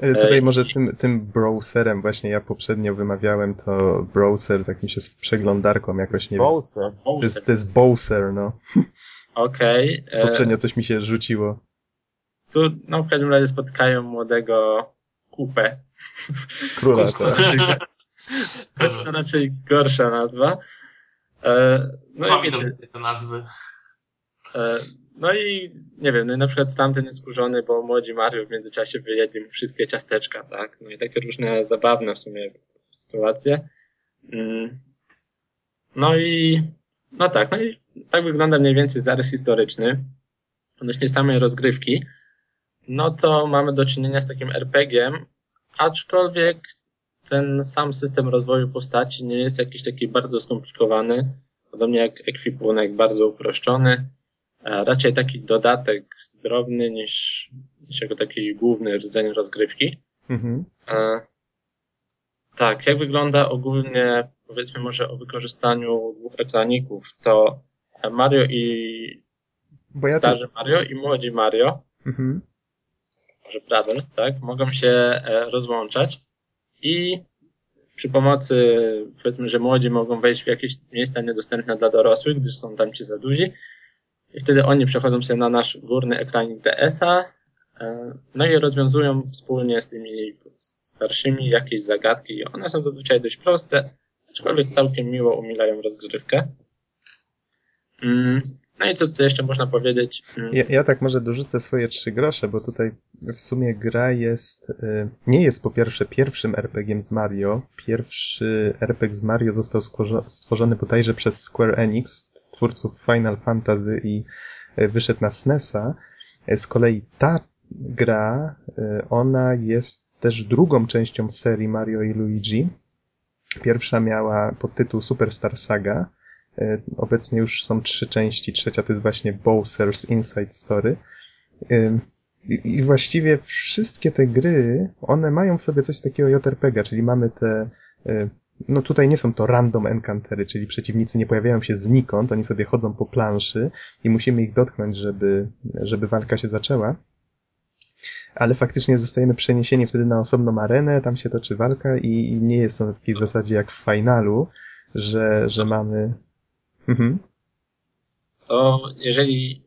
Tutaj może z tym, tym browserem właśnie ja poprzednio wymawiałem to browser takim się z przeglądarką jakoś, nie Bowser. Wiem. To jest, to jest Bowser, no. Okej. Okay, poprzednio coś mi się rzuciło. Tu, no w każdym razie spotykają młodego kupę. Króla, Kusz, to raczej, Kusz, to raczej gorsza nazwa. E, no Mam i wiecie. Te nazwy. E, no i nie wiem, no i na przykład tamten jest skurzony, bo młodzi Mario w międzyczasie wyjedli mu wszystkie ciasteczka, tak? No i takie różne zabawne w sumie sytuacje. Mm. No i no tak, no i tak wygląda mniej więcej zarys historyczny. Odnośnie samej rozgrywki, no to mamy do czynienia z takim er pe giem, aczkolwiek ten sam system rozwoju postaci nie jest jakiś taki bardzo skomplikowany, podobnie jak ekwipunek, bardzo uproszczony. Raczej taki dodatek drobny niż, niż jako taki główny rdzeń rozgrywki. Mhm. Tak, jak wygląda ogólnie, powiedzmy może o wykorzystaniu dwóch ekraników, to Mario i Bo ja Starzy to... Mario i młodzi Mario, mhm. może Brothers, tak, mogą się rozłączać i przy pomocy, powiedzmy, że młodzi mogą wejść w jakieś miejsca niedostępne dla dorosłych, gdyż są tam ci za duzi. I wtedy oni przechodzą sobie na nasz górny ekranik D S a, no i rozwiązują wspólnie z tymi starszymi jakieś zagadki. One są zazwyczaj dość proste, aczkolwiek całkiem miło umilają rozgrywkę. No i co tutaj jeszcze można powiedzieć? Ja, ja tak może dorzucę swoje trzy grosze, bo tutaj w sumie gra jest, nie jest po pierwsze pierwszym er pe giem z Mario. Pierwszy er pe gie z Mario został stworzony bodajże przez Square Enix, twórców Final Fantasy, i wyszedł na S N E S a. Z kolei ta gra, ona jest też drugą częścią serii Mario i Luigi. Pierwsza miała podtytuł Superstar Saga. Obecnie już są trzy części. Trzecia to jest właśnie Bowser's Inside Story. I właściwie wszystkie te gry, one mają w sobie coś takiego J R P G-a, czyli mamy te... No tutaj nie są to random encountery, czyli przeciwnicy nie pojawiają się znikąd, oni sobie chodzą po planszy i musimy ich dotknąć, żeby, żeby walka się zaczęła. Ale faktycznie zostajemy przeniesieni wtedy na osobną arenę, tam się toczy walka i, i nie jest to na takiej zasadzie jak w finalu, że, że mamy... Mhm. To jeżeli...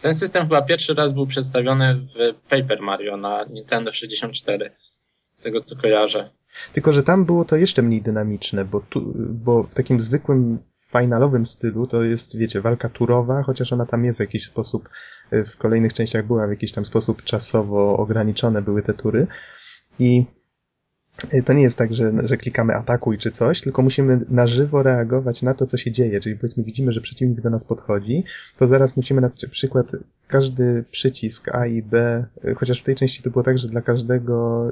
Ten system chyba pierwszy raz był przedstawiony w Paper Mario na Nintendo sześćdziesiąt cztery, z tego co kojarzę. Tylko że tam było to jeszcze mniej dynamiczne, bo, tu, bo w takim zwykłym finalowym stylu to jest, wiecie, walka turowa, chociaż ona tam jest w jakiś sposób, w kolejnych częściach była w jakiś tam sposób czasowo ograniczone były te tury i to nie jest tak, że, że klikamy atakuj czy coś, tylko musimy na żywo reagować na to, co się dzieje, czyli powiedzmy widzimy, że przeciwnik do nas podchodzi, to zaraz musimy na przykład każdy przycisk A i B, chociaż w tej części to było tak, że dla każdego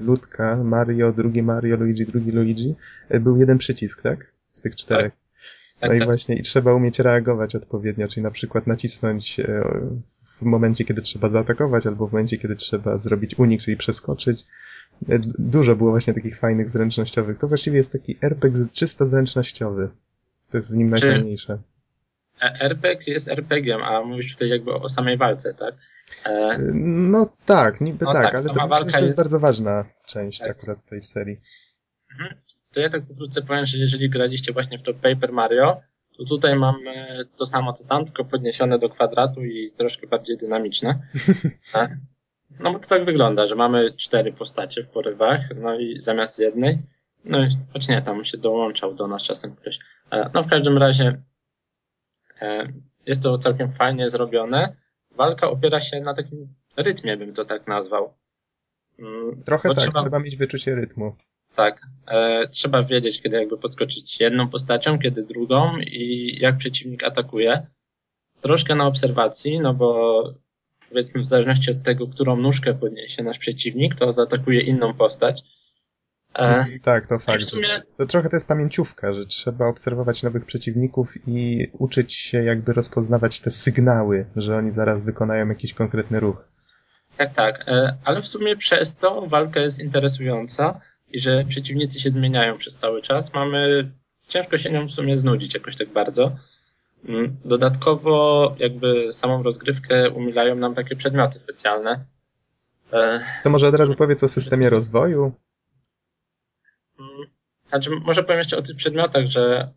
ludka Mario, drugi Mario, Luigi, drugi Luigi był jeden przycisk, tak? Z tych czterech. Tak. No tak, i tak. Właśnie i trzeba umieć reagować odpowiednio, czyli na przykład nacisnąć w momencie, kiedy trzeba zaatakować, albo w momencie, kiedy trzeba zrobić unik, czyli przeskoczyć. Dużo było właśnie takich fajnych zręcznościowych. To właściwie jest taki er pe gie czysto zręcznościowy. To jest w nim najfajniejsze. er pe gie jest er pe giem, a mówisz tutaj jakby o samej walce, tak? E... No tak, niby no tak, tak, ale to, myślę, że to jest, jest bardzo ważna część tak. akurat tej serii. Mhm. To ja tak pokrótce powiem, że jeżeli graliście właśnie w to Paper Mario, to tutaj mamy to samo co tam, tylko podniesione do kwadratu i troszkę bardziej dynamiczne. Tak? No bo to tak wygląda, że mamy cztery postacie w porywach, no i zamiast jednej, no i choć nie, tam się dołączał do nas czasem ktoś. No w każdym razie jest to całkiem fajnie zrobione. Walka opiera się na takim rytmie, bym to tak nazwał. Trochę bo tak, trzeba... trzeba mieć wyczucie rytmu. Tak, trzeba wiedzieć, kiedy jakby podskoczyć jedną postacią, kiedy drugą i jak przeciwnik atakuje. Troszkę na obserwacji, no bo powiedzmy w zależności od tego, którą nóżkę podniesie nasz przeciwnik, to zaatakuje inną postać. E, tak, to fakt. Sumie... To trochę to jest pamięciówka, że trzeba obserwować nowych przeciwników i uczyć się jakby rozpoznawać te sygnały, że oni zaraz wykonają jakiś konkretny ruch. Tak, tak. E, ale w sumie przez to walka jest interesująca i że przeciwnicy się zmieniają przez cały czas. Mamy... Ciężko się nią w sumie znudzić jakoś tak bardzo. Dodatkowo jakby samą rozgrywkę umilają nam takie przedmioty specjalne. To może od razu powiedz o systemie rozwoju? Znaczy, może powiem jeszcze o tych przedmiotach, że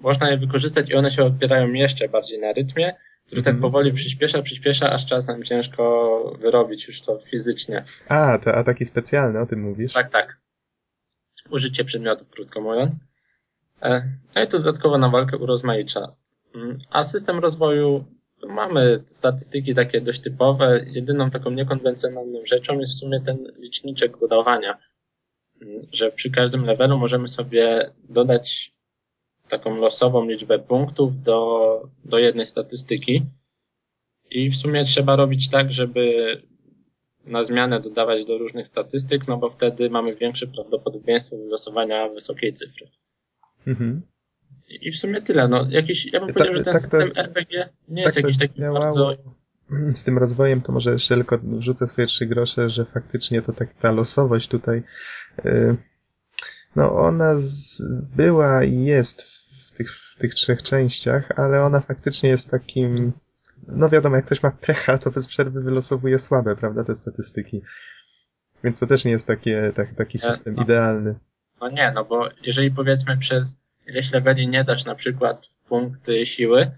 można je wykorzystać i one się opierają jeszcze bardziej na rytmie, który tak powoli przyspiesza, przyspiesza, aż czasem ciężko wyrobić już to fizycznie. A, to ataki specjalne, o tym mówisz? Tak, tak. Użycie przedmiotów, krótko mówiąc. No i to dodatkowo na walkę urozmaicza. A system rozwoju, mamy statystyki takie dość typowe. Jedyną taką niekonwencjonalną rzeczą jest w sumie ten liczniczek dodawania, że przy każdym levelu możemy sobie dodać taką losową liczbę punktów do, do jednej statystyki i w sumie trzeba robić tak, żeby na zmianę dodawać do różnych statystyk, no bo wtedy mamy większe prawdopodobieństwo wylosowania wysokiej cyfry. Mhm. I w sumie tyle. No, jakiś, ja bym powiedział, ta, że ten tak system to, er pe gie nie tak jest jakiś taki działało. Bardzo... Z tym rozwojem to może jeszcze tylko wrzucę swoje trzy grosze, że faktycznie to tak ta losowość tutaj yy, no ona z, była i jest w tych, w tych trzech częściach, ale ona faktycznie jest takim no wiadomo, jak ktoś ma pecha, to bez przerwy wylosowuje słabe, prawda, te statystyki. Więc to też nie jest takie, tak, taki system no, idealny. No nie, no bo jeżeli powiedzmy przez ileś leveli nie dasz na przykład punkty siły,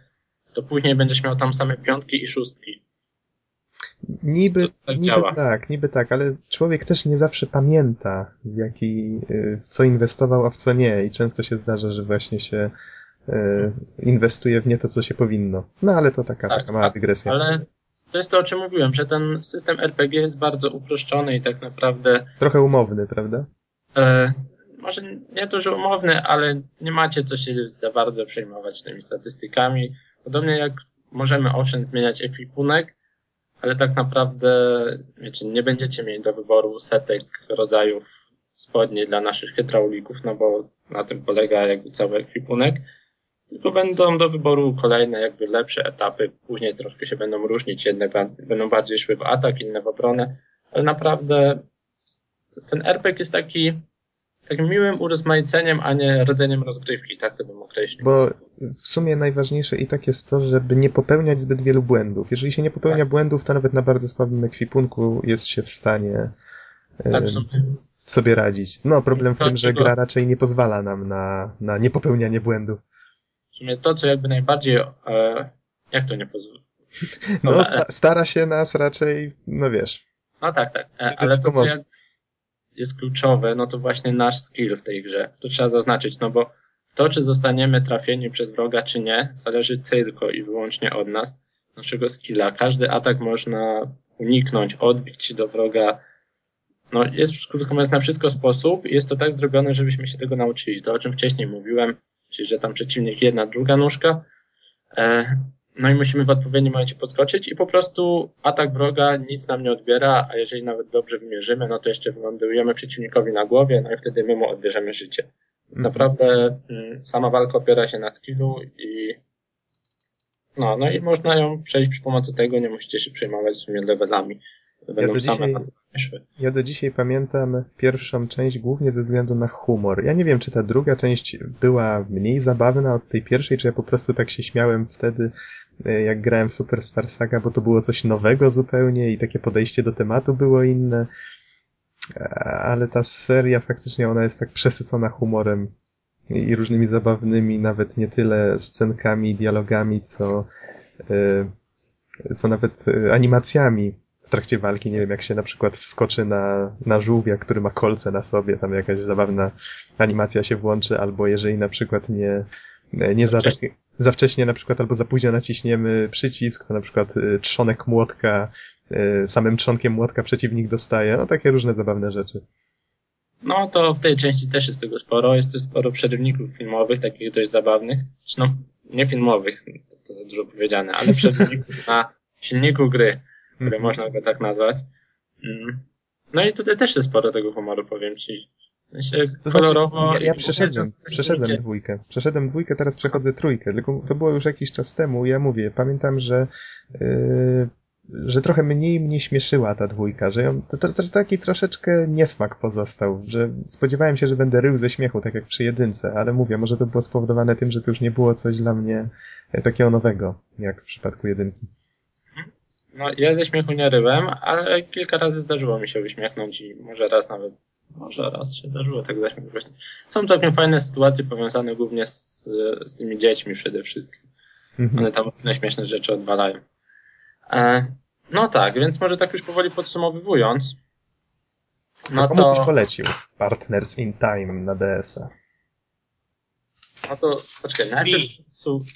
to później będziesz miał tam same piątki i szóstki. Niby tak, niby tak, niby tak, ale człowiek też nie zawsze pamięta, w, jaki, w co inwestował, a w co nie. I często się zdarza, że właśnie się inwestuje w nie to, co się powinno. No ale to taka, tak, taka mała dygresja. Ale to jest to, o czym mówiłem, że ten system R P G jest bardzo uproszczony i tak naprawdę... Trochę umowny, prawda? E, może nie to, że umowny, ale nie macie co się za bardzo przejmować tymi statystykami. Podobnie jak możemy owszem zmieniać ekwipunek, ale tak naprawdę wiecie, nie będziecie mieli do wyboru setek rodzajów spodni dla naszych hydraulików, no bo na tym polega jakby cały ekwipunek. Tylko będą do wyboru kolejne jakby lepsze etapy, później troszkę się będą różnić, jedne będą bardziej szły w atak, inne w obronę, ale naprawdę ten R P G jest taki takim miłym urozmaiceniem, a nie rodzeniem rozgrywki, tak to bym określił. Bo w sumie najważniejsze i tak jest to, żeby nie popełniać zbyt wielu błędów. Jeżeli się nie popełnia tak. błędów, to nawet na bardzo słabym ekwipunku jest się w stanie tak, um, sobie radzić. No problem w to, tym, że gra raczej nie pozwala nam na, na niepopełnianie błędów. W sumie to, co jakby najbardziej... E, jak to nie pozwala? No, no sta- stara się nas raczej, no wiesz. No tak, tak. E, ale to, co jak jest kluczowe, no to właśnie nasz skill w tej grze. To trzeba zaznaczyć, no bo to, czy zostaniemy trafieni przez wroga, czy nie, zależy tylko i wyłącznie od nas, naszego skilla. Każdy atak można uniknąć, odbić do wroga. No jest, krótko mówiąc, na wszystko sposób i jest to tak zrobione, żebyśmy się tego nauczyli. To, o czym wcześniej mówiłem, czyli że tam przeciwnik jedna, druga nóżka, no i musimy w odpowiednim momencie podskoczyć i po prostu atak wroga nic nam nie odbiera, a jeżeli nawet dobrze wymierzymy, no to jeszcze wylądujemy przeciwnikowi na głowie, no i wtedy my mu odbierzemy życie. Naprawdę sama walka opiera się na skillu i no, no i można ją przejść przy pomocy tego, nie musicie się przejmować w sumie levelami. Będą ja, do same dzisiaj, na... ja do dzisiaj pamiętam pierwszą część głównie ze względu na humor. Ja nie wiem, czy ta druga część była mniej zabawna od tej pierwszej, czy ja po prostu tak się śmiałem wtedy, jak grałem w Super Star Saga, bo to było coś nowego zupełnie i takie podejście do tematu było inne. Ale ta seria faktycznie ona jest tak przesycona humorem i różnymi zabawnymi, nawet nie tyle scenkami, dialogami, co, co nawet animacjami. W trakcie walki, nie wiem, jak się na przykład wskoczy na, na żółwia, który ma kolce na sobie, tam jakaś zabawna animacja się włączy, albo jeżeli na przykład nie, nie za, wcześnie. Za, za wcześnie na przykład, albo za późno naciśniemy przycisk, to na przykład trzonek młotka, samym trzonkiem młotka przeciwnik dostaje, no takie różne zabawne rzeczy. No to w tej części też jest tego sporo, jest też sporo przerywników filmowych, takich dość zabawnych, no nie filmowych, to, to za dużo powiedziane, ale przerywników na silniku gry, które można go tak nazwać. No i tutaj też jest sporo tego humoru, powiem ci. Myślę, to znaczy, kolorowo... Ja, ja przeszedłem, przeszedłem dwójkę. Przeszedłem dwójkę, teraz przechodzę trójkę. Tylko to było już jakiś czas temu. Ja mówię, pamiętam, że yy, że trochę mniej mnie śmieszyła ta dwójka, że ją, to, to, to taki troszeczkę niesmak pozostał, że spodziewałem się, że będę rył ze śmiechu, tak jak przy jedynce, ale mówię, może to było spowodowane tym, że to już nie było coś dla mnie takiego nowego, jak w przypadku jedynki. No, ja ze śmiechu nie ryłem, ale kilka razy zdarzyło mi się uśmiechnąć i może raz nawet, może raz się zdarzyło tak zaśmiech właśnie. Są całkiem fajne sytuacje powiązane głównie z, z tymi dziećmi przede wszystkim. Mm-hmm. One tam różne śmieszne rzeczy odwalają. E, no tak, więc może tak już powoli podsumowując. No to... Komu byś polecił Partners in Time na D S a? No to, poczekaj, najpierw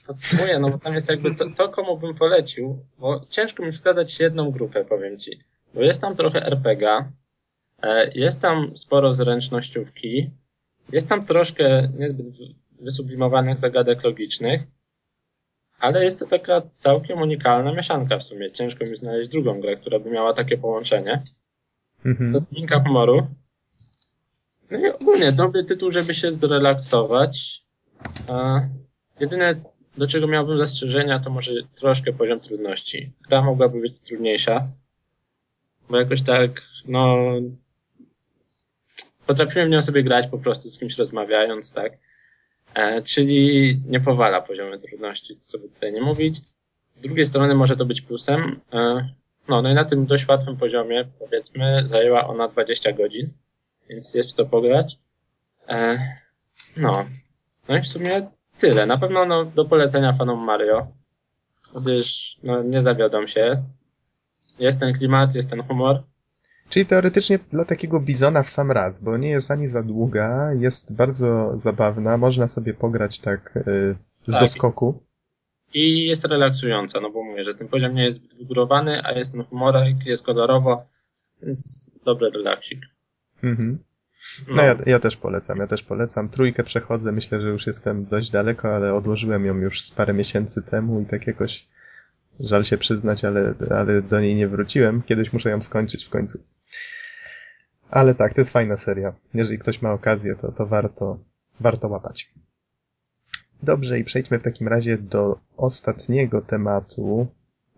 podsumuję, no bo tam jest jakby to, to, komu bym polecił, bo ciężko mi wskazać jedną grupę, powiem ci. Bo jest tam trochę R P G, jest tam sporo zręcznościówki, jest tam troszkę niezbyt wysublimowanych zagadek logicznych, ale jest to taka całkiem unikalna mieszanka w sumie. Ciężko mi znaleźć drugą grę, która by miała takie połączenie. Mhm. To linka humoru. No i ogólnie dobry tytuł, żeby się zrelaksować. Jedyne, do czego miałbym zastrzeżenia, to może troszkę poziom trudności. Gra mogłaby być trudniejsza, bo jakoś tak, no... Potrafiłem w nią sobie grać po prostu z kimś rozmawiając, tak? E, czyli nie powala poziomu trudności, co by tutaj nie mówić. Z drugiej strony może to być plusem. No, no i na tym dość łatwym poziomie, powiedzmy, zajęła ona dwadzieścia godzin, więc jest w co pograć. No, no i w sumie tyle. Na pewno no, do polecenia fanom Mario, gdyż no, nie zawiodą się. Jest ten klimat, jest ten humor. Czyli teoretycznie dla takiego Bizona w sam raz, bo nie jest ani za długa, jest bardzo zabawna, można sobie pograć tak yy, z tak. doskoku. I jest relaksująca, no bo mówię, że ten poziom nie jest zbyt wygórowany, a jest ten humorek, jest kolorowo, więc dobry relaksik. Mhm. No, no ja, ja też polecam, ja też polecam. Trójkę przechodzę, myślę, że już jestem dość daleko, ale odłożyłem ją już z parę miesięcy temu i tak jakoś żal się przyznać, ale, ale do niej nie wróciłem. Kiedyś muszę ją skończyć w końcu. Ale tak, to jest fajna seria. Jeżeli ktoś ma okazję, to, to warto, warto łapać. Dobrze, i przejdźmy w takim razie do ostatniego tematu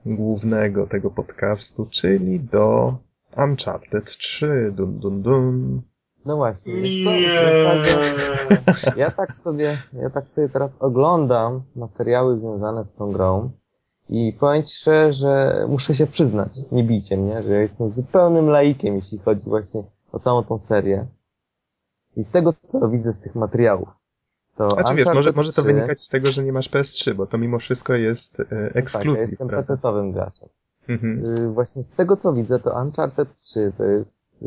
głównego tego podcastu, czyli do Uncharted trzy. Dun, dun, dun. No właśnie, wiesz co? Ja tak sobie, ja tak sobie teraz oglądam materiały związane z tą grą i powiem ci szczerze, że muszę się przyznać, nie bijcie mnie, że ja jestem zupełnym laikiem, jeśli chodzi właśnie o całą tą serię. I z tego, co widzę z tych materiałów, to znaczy, wiesz, może, może to wynikać z tego, że nie masz P S trzy, bo to mimo wszystko jest e, ekskluzyw. Tak, ja jestem pecetowym graczem. Mhm. Y, właśnie z tego, co widzę, to Uncharted trzy to jest y,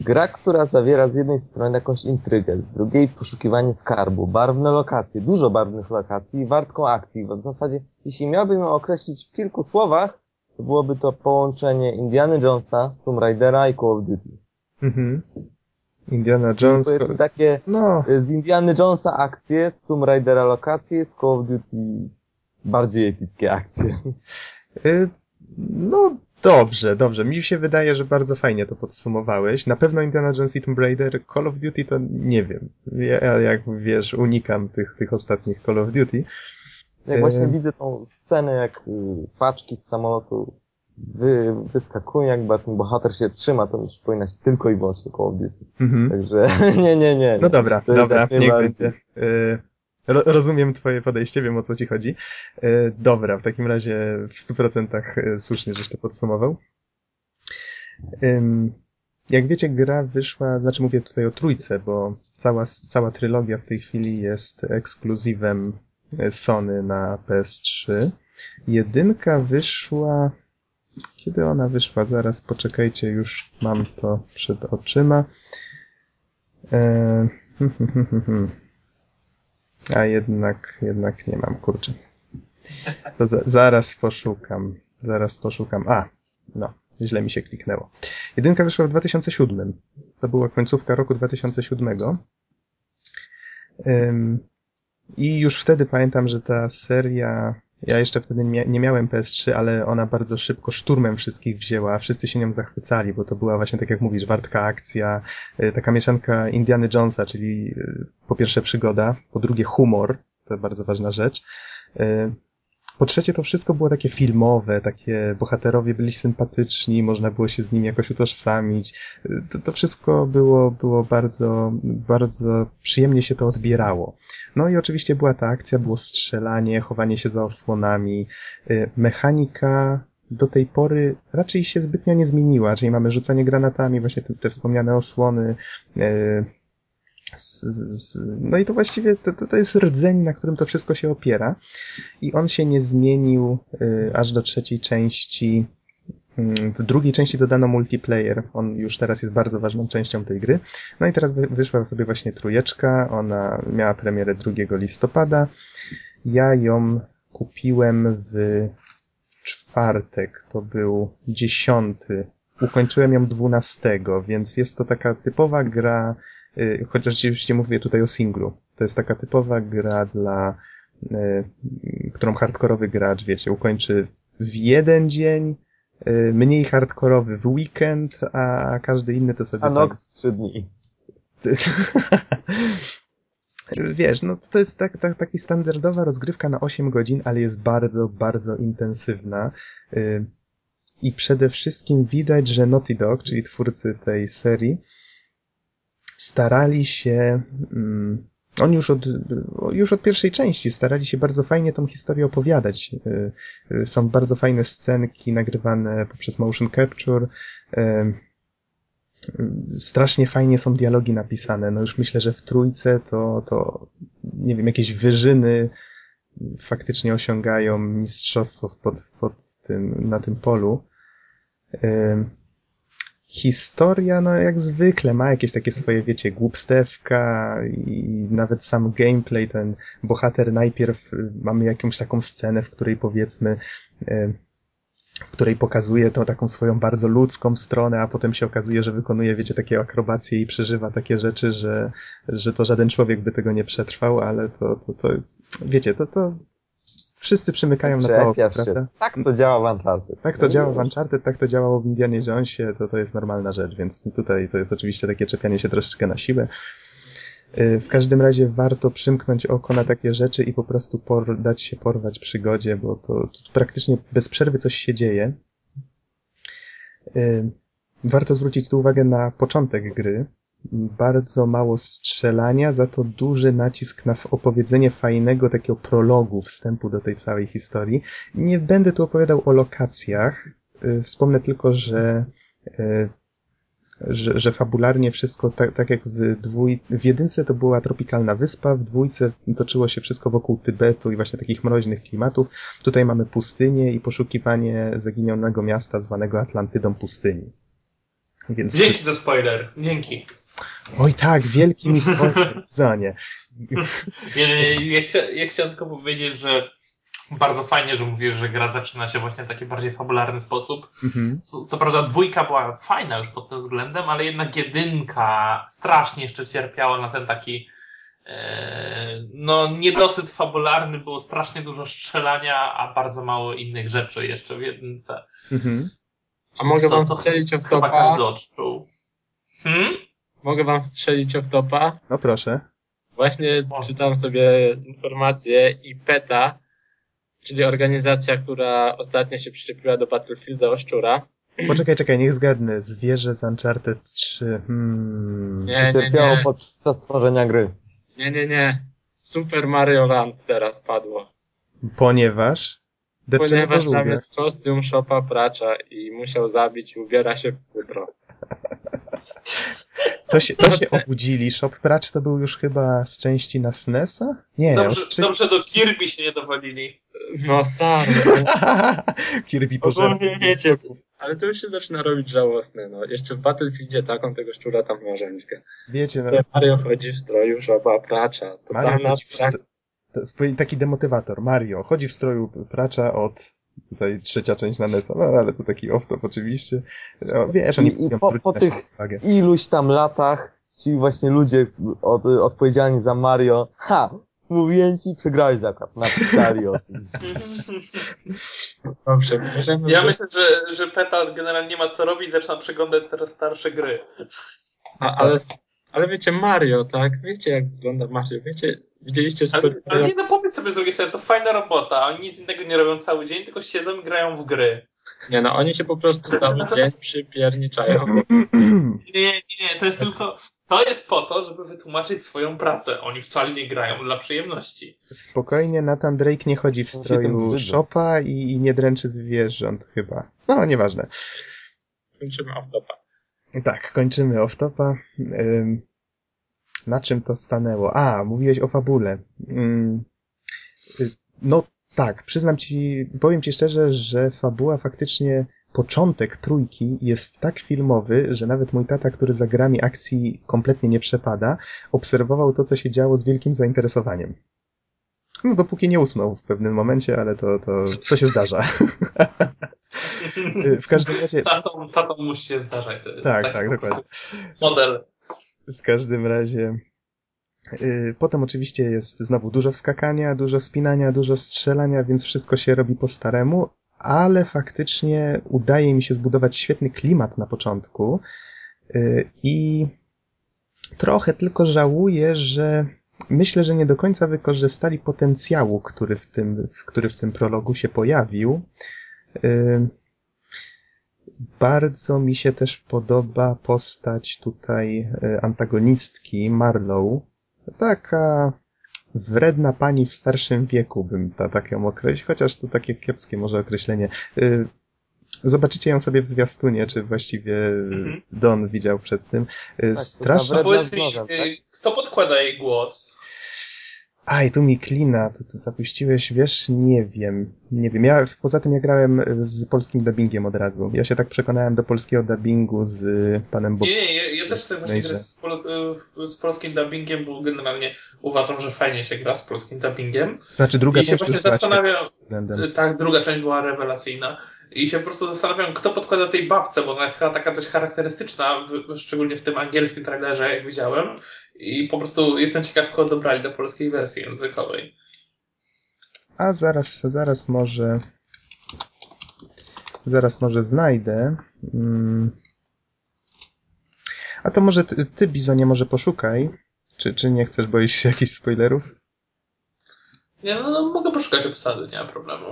gra, która zawiera z jednej strony jakąś intrygę, z drugiej poszukiwanie skarbu, barwne lokacje, dużo barwnych lokacji i wartką akcji, bo w zasadzie, jeśli miałbym ją określić w kilku słowach, to byłoby to połączenie Indiana Jonesa, Tomb Raidera i Call of Duty. Mhm. Indiana Jones. Takie no. Z Indiana Jonesa akcje, z Tomb Raidera lokacje, z Call of Duty bardziej epickie akcje. No dobrze, dobrze. Mi się wydaje, że bardzo fajnie to podsumowałeś. Na pewno Indiana Jones i Tomb Raider. Call of Duty to nie wiem. Ja, jak wiesz, unikam tych, tych ostatnich Call of Duty. Jak właśnie e... widzę tą scenę, jak paczki z samolotu Wy, wyskakują, jakby ten bohater się trzyma, to mi przypomina się tylko i wyłącznie Call of Duty. Mhm. Także nie, nie, nie. No dobra, to dobra, tak niech będzie. Y, ro, rozumiem twoje podejście, wiem o co ci chodzi. Y, dobra, w takim razie w stu procentach słusznie żeś to podsumował. Y, jak wiecie, gra wyszła, znaczy mówię tutaj o trójce, bo cała, cała trylogia w tej chwili jest ekskluzywem Sony na P S trzy. Jedynka wyszła... Kiedy ona wyszła? Zaraz poczekajcie, już mam to przed oczyma. Eee, a jednak, jednak nie mam, kurczę. To za, zaraz poszukam, zaraz poszukam. A, no, źle mi się kliknęło. Jedynka wyszła w dwa tysiące siódmym. To była końcówka roku dwa tysiące siódmego. Eee, I już wtedy pamiętam, że ta seria... Ja jeszcze wtedy nie miałem P S trzy, ale ona bardzo szybko szturmem wszystkich wzięła. Wszyscy się nią zachwycali, bo to była właśnie, tak jak mówisz, wartka akcja, taka mieszanka Indiana Jonesa, czyli po pierwsze przygoda, po drugie humor, to bardzo ważna rzecz. Po trzecie to wszystko było takie filmowe, takie bohaterowie byli sympatyczni, można było się z nimi jakoś utożsamić. To, to wszystko było, było bardzo, bardzo przyjemnie się to odbierało. No i oczywiście była ta akcja, było strzelanie, chowanie się za osłonami. Mechanika do tej pory raczej się zbytnio nie zmieniła, czyli mamy rzucanie granatami, właśnie te, te wspomniane osłony. No i to właściwie to, to, to jest rdzeń, na którym to wszystko się opiera i on się nie zmienił y, aż do trzeciej części. W drugiej części dodano multiplayer, on już teraz jest bardzo ważną częścią tej gry. No i teraz wyszła sobie właśnie trójeczka, ona miała premierę drugiego listopada. Ja ją kupiłem w czwartek, to był dziesiąty. Ukończyłem ją dwunastego, więc jest to taka typowa gra. Chociaż oczywiście mówię tutaj o singlu. To jest taka typowa gra dla, y, którą hardkorowy gracz, wiecie, ukończy w jeden dzień, y, mniej hardkorowy w weekend, a każdy inny to sobie... A noc w trzy dni. Wiesz, no to jest tak, tak, taki standardowa rozgrywka na osiem godzin, ale jest bardzo, bardzo intensywna. Y, I przede wszystkim widać, że Naughty Dog, czyli twórcy tej serii, starali się Oni już od, już od pierwszej części starali się bardzo fajnie tą historię opowiadać. Są bardzo fajne scenki nagrywane poprzez motion capture. Strasznie fajnie są dialogi napisane. No już myślę, że w trójce to, to nie wiem, jakieś wyżyny faktycznie osiągają mistrzostwo pod, pod tym, na tym polu. Historia, no jak zwykle, ma jakieś takie swoje, wiecie, głupstewka i nawet sam gameplay, ten bohater najpierw, mamy jakąś taką scenę, w której powiedzmy, w której pokazuje tą taką swoją bardzo ludzką stronę, a potem się okazuje, że wykonuje, wiecie, takie akrobacje i przeżywa takie rzeczy, że, że to żaden człowiek by tego nie przetrwał, ale to, to, to wiecie, to, to wszyscy przymykają na pałę, prawda? Tak to działa w Uncharted. Tak to no, działa w Uncharted, tak to działało w Indianie Jonesie, to, to jest normalna rzecz, więc tutaj to jest oczywiście takie czepianie się troszeczkę na siłę. W każdym razie warto przymknąć oko na takie rzeczy i po prostu por- dać się porwać przygodzie, bo to praktycznie bez przerwy coś się dzieje. Warto zwrócić tu uwagę na początek gry. Bardzo mało strzelania, za to duży nacisk na opowiedzenie fajnego takiego prologu, wstępu do tej całej historii. Nie będę tu opowiadał o lokacjach. Wspomnę tylko, że Że, że fabularnie wszystko, tak, tak jak w, dwój... w jedynce to była tropikalna wyspa, w dwójce toczyło się wszystko wokół Tybetu i właśnie takich mroźnych klimatów. Tutaj mamy pustynię i poszukiwanie zaginionego miasta zwanego Atlantydą pustyni. Więc dzięki wszystko... za spoiler, dzięki. Oj tak, wielki mi spoiler, Zonie. Ja, ja chciałem tylko powiedzieć, że bardzo fajnie, że mówisz, że gra zaczyna się właśnie w taki bardziej fabularny sposób. Mhm. Co, co prawda dwójka była fajna już pod tym względem, ale jednak jedynka strasznie jeszcze cierpiała na ten taki e, no niedosyt fabularny, było strasznie dużo strzelania, a bardzo mało innych rzeczy jeszcze w jedynce. Mhm. A mogę to, wam to strzelić w topa? Chyba każdy odczuł. Hmm? Mogę wam strzelić w topa? No proszę. Właśnie o. Czytam sobie informacje i PETA, czyli organizacja, która ostatnio się przyczepiła do Battlefielda o szczura. Poczekaj, czekaj, niech zgadnę. Zwierzę z Uncharted trzy. Hmm. Nie, nie, cierpiało nie. podczas tworzenia gry. Nie, nie, nie. Super Mario Land teraz padło. Ponieważ? Ponieważ tam jest kostium Shopa Pracza i musiał zabić i ubiera się w futro. To się, to się obudzili. Shop Pracz to był już chyba z części na S N E S a? Nie. Dobrze, części... dobrze do Kirby się nie dowalili. No stary. Kirby pożarł. Wiecie, ale to już się zaczyna robić żałosne. No. Jeszcze w Battlefieldzie taką tego szczura tam narzędzia. Wiecie. No. Mario wchodzi w stroju Shopa Pracza. To Mario tam nas stro... Taki demotywator. Mario chodzi w stroju Pracza od... Tutaj trzecia część na N E S a, no, ale to taki off-top oczywiście. No, wiesz, oni I, i po, po tych iluś tam latach ci właśnie ludzie od, odpowiedzialni za Mario, ha, mówiłem ci, przegrałeś zakład, napisali o tym. Dobrze, możemy... Ja myślę, że, że PETA generalnie nie ma co robić, zaczyna przeglądać coraz starsze gry. A, ale, ale wiecie, Mario, tak? Wiecie, jak wygląda Mario, wiecie... Widzieliście super... Ale, ale nie, no powiedz sobie z drugiej strony, to fajna robota, oni nic innego nie robią cały dzień, tylko siedzą i grają w gry. Nie no, oni się po prostu cały dzień przypierniczają. Nie, nie, nie, to jest tylko... To jest po to, żeby wytłumaczyć swoją pracę. Oni wcale nie grają dla przyjemności. Spokojnie, Nathan Drake nie chodzi w stroju Shopa i, i nie dręczy zwierząt chyba. No, nieważne. Kończymy off-topa. Tak, kończymy off-topa. Ym... Na czym to stanęło? A, mówiłeś o fabule. No tak, przyznam ci, powiem ci szczerze, że fabuła faktycznie, początek trójki jest tak filmowy, że nawet mój tata, który za grami akcji kompletnie nie przepada, obserwował to, co się działo z wielkim zainteresowaniem. No dopóki nie usnął w pewnym momencie, ale to, to, to się zdarza. W każdym razie... Tatą, tatą musi się zdarzać. To jest tak, tak, dokładnie. Model. W każdym razie yy, potem oczywiście jest znowu dużo skakania, dużo spinania, dużo strzelania, więc wszystko się robi po staremu, ale faktycznie udaje mi się zbudować świetny klimat na początku yy, i trochę tylko żałuję, że myślę, że nie do końca wykorzystali potencjału, który w tym, który w tym prologu się pojawił. Yy. Bardzo mi się też podoba postać tutaj antagonistki Marlow, taka wredna pani w starszym wieku, bym to tak ją określił, chociaż to takie kiepskie może określenie. Zobaczycie ją sobie w zwiastunie, czy właściwie mhm. Don widział przed tym. Tak, straszna. Powiedz mi, tak? Kto podkłada jej głos? Aj, tu mi klina, to ty zapuściłeś, wiesz, nie wiem, nie wiem. Ja poza tym ja grałem z polskim dubbingiem od razu. Ja się tak przekonałem do polskiego dubbingu z panem Bob. Nie, nie, ja, ja też sobie właśnie grę z, pol z polskim dubbingiem, bo generalnie uważam, że fajnie się gra z polskim dubbingiem. Znaczy druga I część się właśnie zastanawiam, tak, druga część była rewelacyjna. I się po prostu zastanawiam, kto podkłada tej babce, bo ona jest chyba taka dość charakterystyczna, w, szczególnie w tym angielskim trailerze, jak widziałem. I po prostu jestem ciekaw, kogo dobrali do polskiej wersji językowej. A zaraz, zaraz może... Zaraz może znajdę. Hmm. A to może ty, ty Bizonie, może poszukaj. Czy, czy nie chcesz, boisz się jakichś spoilerów? Nie, no, no mogę poszukać obsady, nie ma problemu.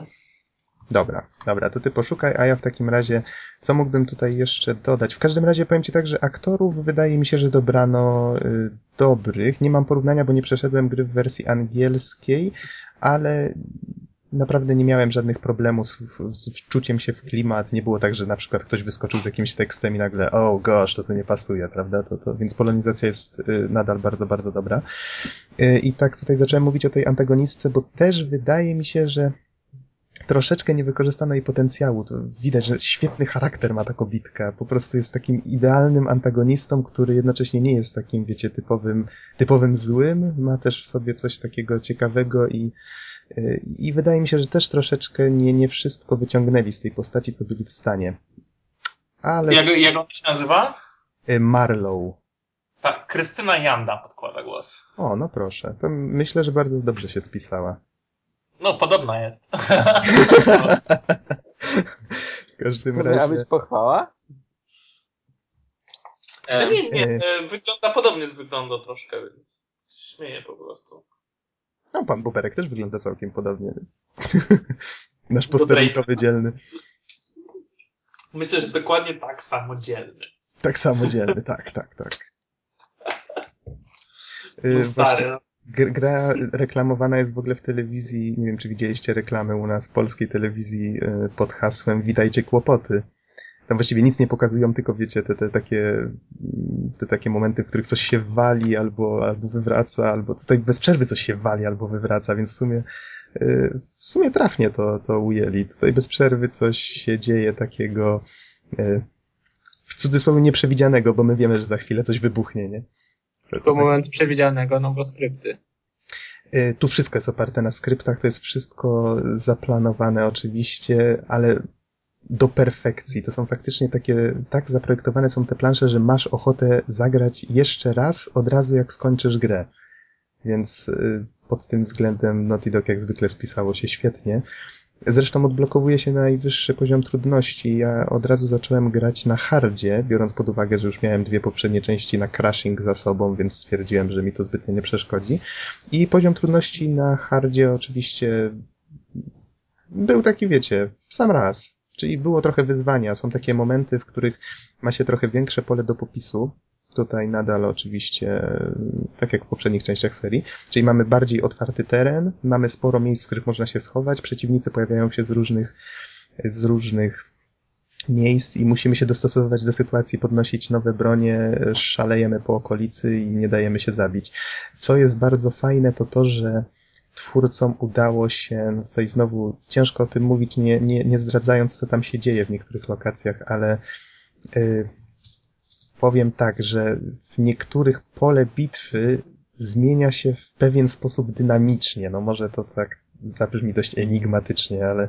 Dobra, dobra, to ty poszukaj, a ja w takim razie, co mógłbym tutaj jeszcze dodać? W każdym razie powiem ci tak, że aktorów wydaje mi się, że dobrano y, dobrych. Nie mam porównania, bo nie przeszedłem gry w wersji angielskiej, ale naprawdę nie miałem żadnych problemów z, z wczuciem się w klimat. Nie było tak, że na przykład ktoś wyskoczył z jakimś tekstem i nagle oh gosh, to to nie pasuje, prawda? To, to, więc polonizacja jest y, nadal bardzo, bardzo dobra. Y, I tak tutaj zacząłem mówić o tej antagonistce, bo też wydaje mi się, że troszeczkę nie wykorzystano jej potencjału. To widać, że świetny charakter ma ta kobitka. Po prostu jest takim idealnym antagonistą, który jednocześnie nie jest takim, wiecie, typowym, typowym złym. Ma też w sobie coś takiego ciekawego i, i wydaje mi się, że też troszeczkę nie, nie wszystko wyciągnęli z tej postaci, co byli w stanie. Ale... Jak, jak on się nazywa? Marlow. Tak, Krystyna Janda podkłada głos. O, no proszę. To myślę, że bardzo dobrze się spisała. No, podobna jest. W każdym to razie... miała być pochwała? E, no nie, nie. E... Wygląda podobnie z wyglądu troszkę, więc śmieję po prostu. No, pan Buberek też wygląda całkiem podobnie. Nasz posterunkowy dzielny. Myślę, że dokładnie tak samo dzielny. Tak samo dzielny, tak, tak, tak. No stary. Gra reklamowana jest w ogóle w telewizji, nie wiem czy widzieliście reklamy u nas w polskiej telewizji pod hasłem Witajcie kłopoty. Tam właściwie nic nie pokazują, tylko wiecie, te, te, takie, te takie momenty, w których coś się wali albo, albo wywraca, albo tutaj bez przerwy coś się wali albo wywraca, więc w sumie w sumie trafnie to, to ujęli. Tutaj bez przerwy coś się dzieje takiego w cudzysłowie nieprzewidzianego, bo my wiemy, że za chwilę coś wybuchnie, nie? Tylko moment przewidzianego, no bo skrypty. Yy, tu wszystko jest oparte na skryptach, to jest wszystko zaplanowane oczywiście, ale do perfekcji. To są faktycznie takie, tak zaprojektowane są te plansze, że masz ochotę zagrać jeszcze raz od razu jak skończysz grę. Więc yy, pod tym względem Naughty Dog jak zwykle spisało się świetnie. Zresztą odblokowuje się najwyższy poziom trudności. Ja od razu zacząłem grać na hardzie, biorąc pod uwagę, że już miałem dwie poprzednie części na crashing za sobą, więc stwierdziłem, że mi to zbytnio nie przeszkodzi. I poziom trudności na hardzie oczywiście był taki, wiecie, w sam raz. Czyli było trochę wyzwania. Są takie momenty, w których ma się trochę większe pole do popisu. Tutaj nadal oczywiście, tak jak w poprzednich częściach serii, czyli mamy bardziej otwarty teren, mamy sporo miejsc, w których można się schować, przeciwnicy pojawiają się z różnych, z różnych miejsc i musimy się dostosowywać do sytuacji, podnosić nowe bronie, szalejemy po okolicy i nie dajemy się zabić. Co jest bardzo fajne, to to, że twórcom udało się, no tutaj znowu ciężko o tym mówić, nie, nie, nie zdradzając, co tam się dzieje w niektórych lokacjach, ale... Yy, Powiem tak, że w niektórych pole bitwy zmienia się w pewien sposób dynamicznie. No może to tak zabrzmi dość enigmatycznie, ale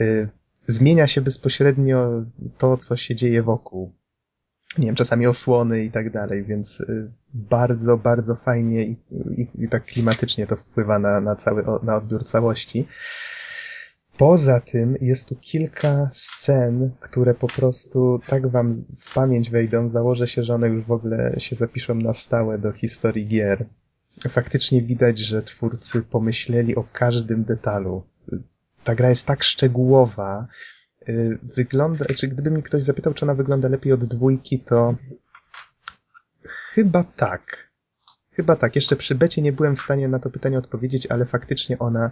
y, zmienia się bezpośrednio to, co się dzieje wokół. Nie wiem, czasami osłony i tak dalej, więc y, bardzo, bardzo fajnie i, i, i tak klimatycznie to wpływa na, na, cały, na odbiór całości. Poza tym jest tu kilka scen, które po prostu tak wam w pamięć wejdą, założę się, że one już w ogóle się zapiszą na stałe do historii gier. Faktycznie widać, że twórcy pomyśleli o każdym detalu. Ta gra jest tak szczegółowa. Wygląda, czy gdyby mi ktoś zapytał, czy ona wygląda lepiej od dwójki, to chyba tak. Chyba tak. Jeszcze przy becie nie byłem w stanie na to pytanie odpowiedzieć, ale faktycznie ona...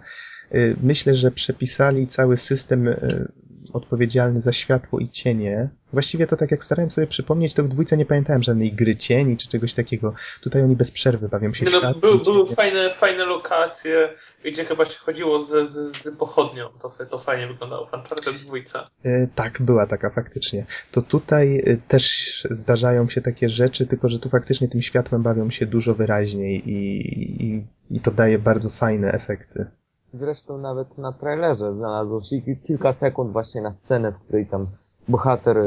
Y, myślę, że przepisali cały system y, odpowiedzialny za światło i cienie. Właściwie to tak jak starałem sobie przypomnieć, to w dwójce nie pamiętałem żadnej gry cieni czy czegoś takiego. Tutaj oni bez przerwy bawią się no, światłem. Były, były fajne, fajne lokacje, gdzie chyba się chodziło z, z, z pochodnią. To, to fajnie wyglądało w Uncharted dwójce. Y, tak, była taka faktycznie. To tutaj y, też zdarzają się takie rzeczy, tylko że tu faktycznie tym światłem bawią się dużo wyraźniej i, i, i to daje bardzo fajne efekty. Zresztą nawet na trailerze znalazło się kilka sekund właśnie na scenę, w której tam bohater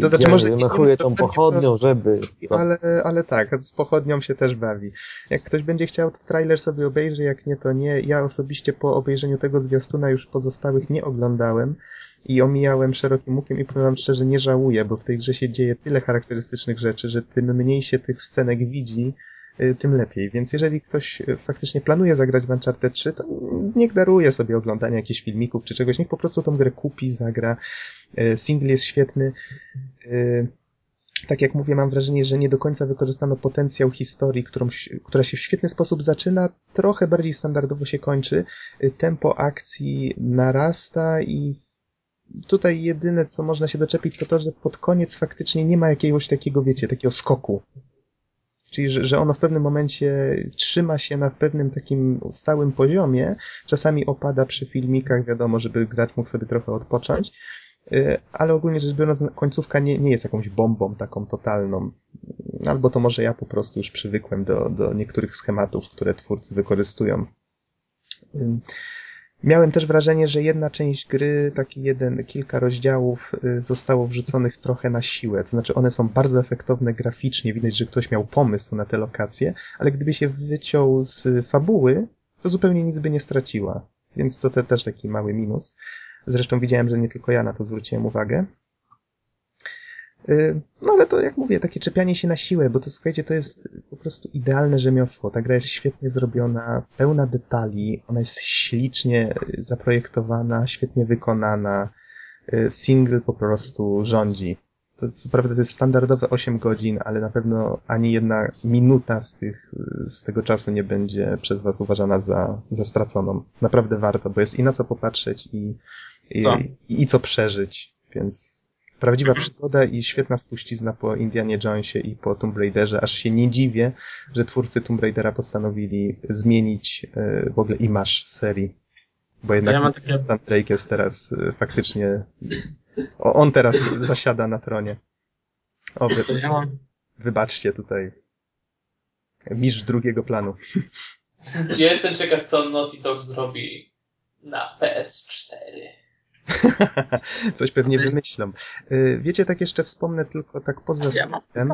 to znaczy, może mechuje tą pochodnią, żeby... To... Ale, ale tak, z pochodnią się też bawi. Jak ktoś będzie chciał, to trailer sobie obejrzy, jak nie, to nie. Ja osobiście po obejrzeniu tego zwiastuna już pozostałych nie oglądałem i omijałem szerokim łukiem i powiem wam szczerze, nie żałuję, bo w tej grze się dzieje tyle charakterystycznych rzeczy, że tym mniej się tych scenek widzi, tym lepiej. Więc jeżeli ktoś faktycznie planuje zagrać w Uncharted trzy, to niech daruje sobie oglądanie jakichś filmików czy czegoś. Niech po prostu tą grę kupi, zagra. Single jest świetny. Tak jak mówię, mam wrażenie, że nie do końca wykorzystano potencjał historii, którą, która się w świetny sposób zaczyna, trochę bardziej standardowo się kończy. Tempo akcji narasta i tutaj jedyne, co można się doczepić, to to, że pod koniec faktycznie nie ma jakiegoś takiego, wiecie, takiego skoku. Czyli, że, że ono w pewnym momencie trzyma się na pewnym takim stałym poziomie. Czasami opada przy filmikach, wiadomo, żeby gracz mógł sobie trochę odpocząć. Ale ogólnie rzecz biorąc, końcówka nie, nie jest jakąś bombą taką totalną. Albo to może ja po prostu już przywykłem do, do niektórych schematów, które twórcy wykorzystują. Miałem też wrażenie, że jedna część gry, taki jeden, kilka rozdziałów zostało wrzuconych trochę na siłę. To znaczy one są bardzo efektowne graficznie, widać, że ktoś miał pomysł na te lokacje, ale gdyby się wyciął z fabuły, to zupełnie nic by nie straciła. Więc to te, też taki mały minus. Zresztą widziałem, że nie tylko ja na to zwróciłem uwagę. No ale to jak mówię, takie czepianie się na siłę, bo to słuchajcie, to jest po prostu idealne rzemiosło. Ta gra jest świetnie zrobiona, pełna detali, ona jest ślicznie zaprojektowana, świetnie wykonana, single po prostu rządzi. To co prawda to jest standardowe osiem godzin, ale na pewno ani jedna minuta z, tych, z tego czasu nie będzie przez was uważana za, za straconą. Naprawdę warto, bo jest i na co popatrzeć i, i, i, i co przeżyć, więc... Prawdziwa przygoda i świetna spuścizna po Indianie Jonesie i po Tomb Raiderze. Aż się nie dziwię, że twórcy Tomb Raidera postanowili zmienić w ogóle imaż serii. Bo jednak ja takie... Sam Drake jest teraz faktycznie... O, on teraz zasiada na tronie. O, wy... ja mam... Wybaczcie tutaj. Mistrz drugiego planu. Ja jestem ciekaw, co Naughty Dog zrobi na P S cztery. Coś pewnie wymyślą. Wiecie, tak jeszcze wspomnę tylko tak poza skrótem.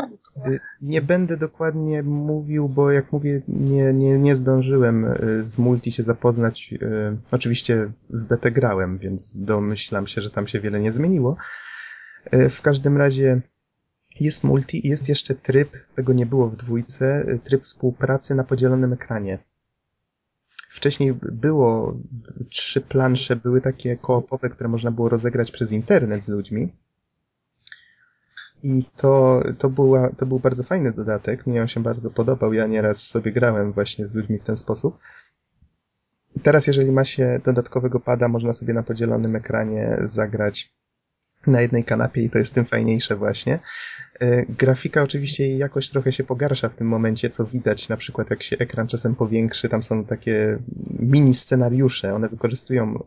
Nie będę dokładnie mówił, bo jak mówię, nie, nie, nie zdążyłem z multi się zapoznać. Oczywiście w betę grałem, więc domyślam się, że tam się wiele nie zmieniło. W każdym razie jest multi i jest jeszcze tryb, tego nie było w dwójce, tryb współpracy na podzielonym ekranie. Wcześniej było, trzy plansze były takie koopowe, które można było rozegrać przez internet z ludźmi. I to, to, była, to był bardzo fajny dodatek, mnie on się bardzo podobał, ja nieraz sobie grałem właśnie z ludźmi w ten sposób. I teraz jeżeli ma się dodatkowego pada, można sobie na podzielonym ekranie zagrać na jednej kanapie i to jest tym fajniejsze właśnie. Grafika oczywiście jej jakoś trochę się pogarsza w tym momencie, co widać na przykład jak się ekran czasem powiększy, tam są takie mini scenariusze, one wykorzystują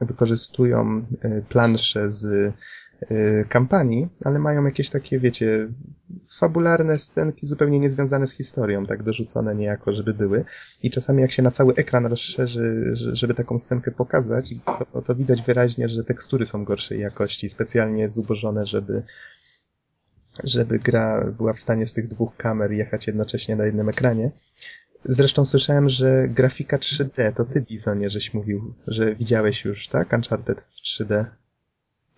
wykorzystują plansze z kampanii, ale mają jakieś takie, wiecie, fabularne scenki zupełnie niezwiązane z historią, tak dorzucone niejako, żeby były. I czasami jak się na cały ekran rozszerzy, żeby taką scenkę pokazać, to, to widać wyraźnie, że tekstury są gorszej jakości, specjalnie zubożone, żeby żeby gra była w stanie z tych dwóch kamer jechać jednocześnie na jednym ekranie. Zresztą słyszałem, że grafika trzy D, to ty, Bizonie, żeś mówił, że widziałeś już, tak? Uncharted w trzy D.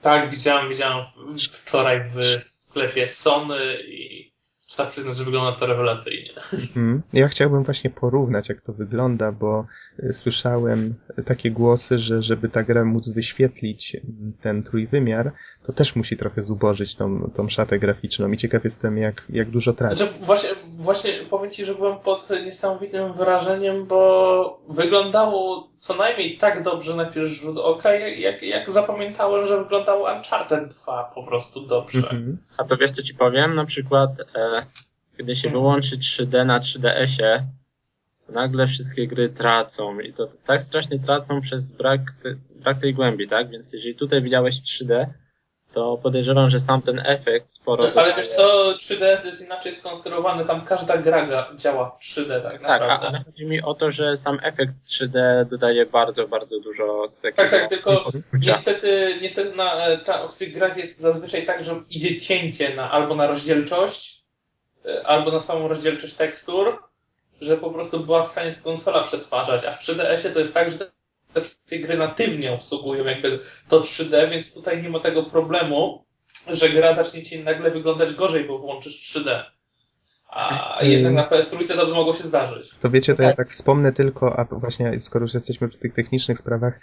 Tak, widziałem, widziałem wczoraj w sklepie Sony i trzeba przyznać, że wygląda to rewelacyjnie. Mhm. Ja chciałbym właśnie porównać, jak to wygląda, bo słyszałem takie głosy, że żeby ta gra móc wyświetlić ten trójwymiar, to też musi trochę zubożyć tą, tą szatę graficzną i ciekaw jestem, jak, jak dużo traci. Znaczy, właśnie, właśnie powiem Ci, że byłem pod niesamowitym wrażeniem, bo wyglądało co najmniej tak dobrze na pierwszy rzut oka, jak, jak zapamiętałem, że wyglądało Uncharted dwa po prostu dobrze. Mhm. A to wiesz, co Ci powiem? Na przykład e, kiedy się mhm. wyłączy trzy D na trzy D esie, to nagle wszystkie gry tracą i to tak strasznie tracą przez brak, te, brak tej głębi, tak? Więc jeżeli tutaj widziałeś trzy D, to podejrzewam, że sam ten efekt sporo... Ale dodaje. Wiesz co, trzy D S jest inaczej skonstruowany, tam każda gra działa w trzy D tak naprawdę. Tak, ale chodzi mi o to, że sam efekt trzy D dodaje bardzo, bardzo dużo takiego... Tak, tak, tylko odczucia. niestety, niestety na, ta, w tych grach jest zazwyczaj tak, że idzie cięcie na, albo na rozdzielczość, albo na samą rozdzielczość tekstur, że po prostu była w stanie ta konsola przetwarzać, a w trzy D esie to jest tak, że te wszystkie gry natywnie obsługują jakby to trzy D, więc tutaj nie ma tego problemu, że gra zacznie ci nagle wyglądać gorzej, bo włączysz trzy D. A hmm. jednak na P S trzy to by mogło się zdarzyć. To wiecie, to ja tak wspomnę tylko, a właśnie skoro już jesteśmy przy tych technicznych sprawach,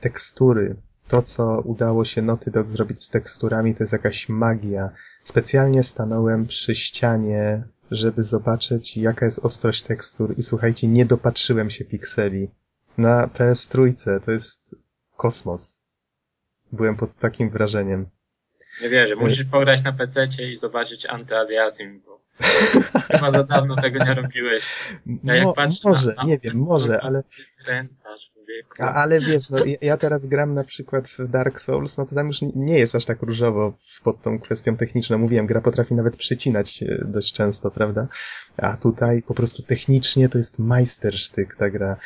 tekstury. To, co udało się Naughty Dog zrobić z teksturami, to jest jakaś magia. Specjalnie stanąłem przy ścianie, żeby zobaczyć, jaka jest ostrość tekstur i słuchajcie, nie dopatrzyłem się pikseli. Na P S trzy to jest kosmos. Byłem pod takim wrażeniem. Nie wierzę, musisz pograć na pececie i zobaczyć antyaliasing, bo chyba za dawno tego nie robiłeś. Ja jak no, patrzę może, na, na nie wiem, może, ale... Skręcasz, wieku. A, ale wiesz, no, ja teraz gram na przykład w Dark Souls, no to tam już nie jest aż tak różowo pod tą kwestią techniczną. Mówiłem, gra potrafi nawet przycinać dość często, prawda? A tutaj po prostu technicznie to jest majstersztyk ta gra.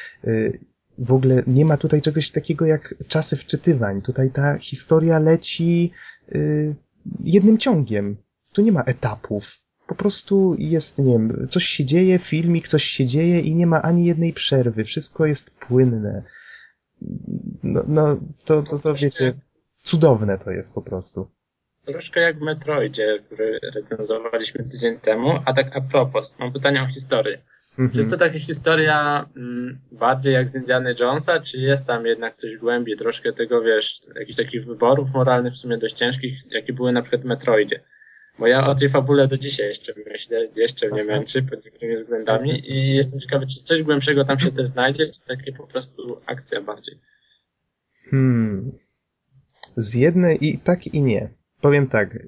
W ogóle nie ma tutaj czegoś takiego jak czasy wczytywań. Tutaj ta historia leci yy, jednym ciągiem. Tu nie ma etapów. Po prostu jest, nie wiem, coś się dzieje, filmik, coś się dzieje i nie ma ani jednej przerwy. Wszystko jest płynne. No, no to, to, to wiecie, cudowne to jest po prostu. Troszkę jak w Metroidzie, który recenzowaliśmy tydzień temu. A tak a propos, mam pytanie o historię. Mhm. Czy jest to taka historia m, bardziej jak z Indiana Jonesa, czy jest tam jednak coś głębiej, troszkę tego, wiesz, jakichś takich wyborów moralnych w sumie dość ciężkich, jakie były na przykład w Metroidzie? Bo ja o tej fabule do dzisiaj jeszcze myślę, jeszcze mnie męczy pod niektórymi względami i jestem ciekawy, czy coś głębszego tam się też znajdzie, czy takie po prostu akcja bardziej? Hmm. Z jednej i tak i nie. Powiem tak.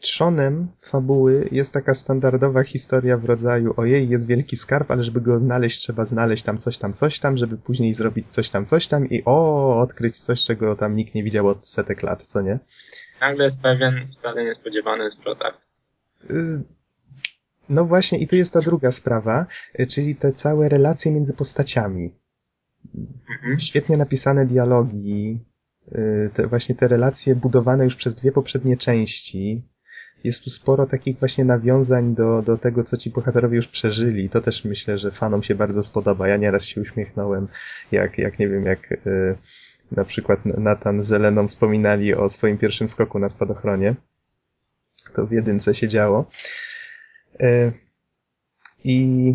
Trzonem fabuły jest taka standardowa historia w rodzaju ojej, jest wielki skarb, ale żeby go znaleźć, trzeba znaleźć tam coś tam, coś tam, żeby później zrobić coś tam, coś tam i o, odkryć coś, czego tam nikt nie widział od setek lat, co nie? Nagle jest pewien wcale niespodziewany zwrot akcji. No właśnie i tu jest ta druga sprawa, czyli te całe relacje między postaciami. Mhm. Świetnie napisane dialogi, te, właśnie te relacje budowane już przez dwie poprzednie części. Jest tu sporo takich właśnie nawiązań do, do tego, co ci bohaterowie już przeżyli. To też myślę, że fanom się bardzo spodoba. Ja nieraz się uśmiechnąłem, jak, jak nie wiem, jak yy, na przykład Nathan z Eleną wspominali o swoim pierwszym skoku na spadochronie. To w jedynce się działo. Yy, I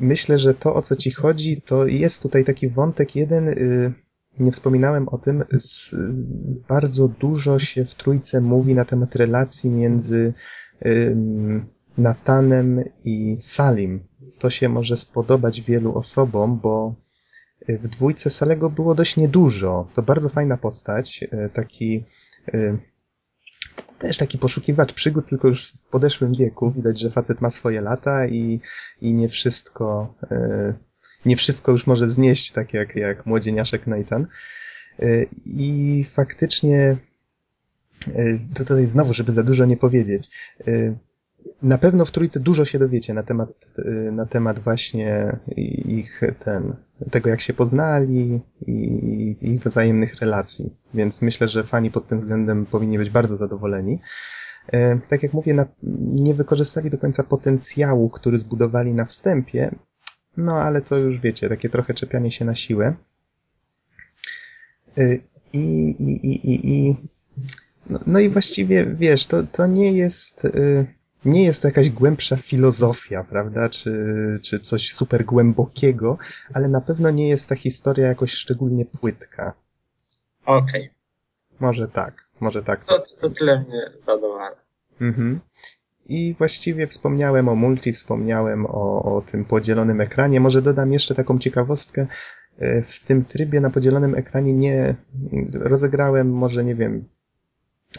myślę, że to, o co ci chodzi, to jest tutaj taki wątek jeden... Yy, Nie wspominałem o tym, z, bardzo dużo się w trójce mówi na temat relacji między y, Nathanem i Salim. To się może spodobać wielu osobom, bo w dwójce Salego było dość niedużo. To bardzo fajna postać, taki y, też taki poszukiwacz przygód, tylko już w podeszłym wieku. Widać, że facet ma swoje lata i, i nie wszystko... Y, Nie wszystko już może znieść, tak jak, jak młodzieniaszek Nathan. I faktycznie, to tutaj znowu, żeby za dużo nie powiedzieć, na pewno w trójce dużo się dowiecie na temat, na temat właśnie ich ten, tego, jak się poznali i ich wzajemnych relacji. Więc myślę, że fani pod tym względem powinni być bardzo zadowoleni. Tak jak mówię, na, nie wykorzystali do końca potencjału, który zbudowali na wstępie. No, ale to już wiecie, takie trochę czepianie się na siłę. I, i, i, i, i No, no i właściwie, wiesz, to, to nie jest... Yy... Nie jest to jakaś głębsza filozofia, prawda, czy, czy coś super głębokiego, ale na pewno nie jest ta historia jakoś szczególnie płytka. Okej. Okay. Może tak, może tak. To, to, to tyle mnie zadowala. Mhm. I właściwie wspomniałem o multi, wspomniałem o, o tym podzielonym ekranie. Może dodam jeszcze taką ciekawostkę. W tym trybie na podzielonym ekranie nie rozegrałem, może nie wiem,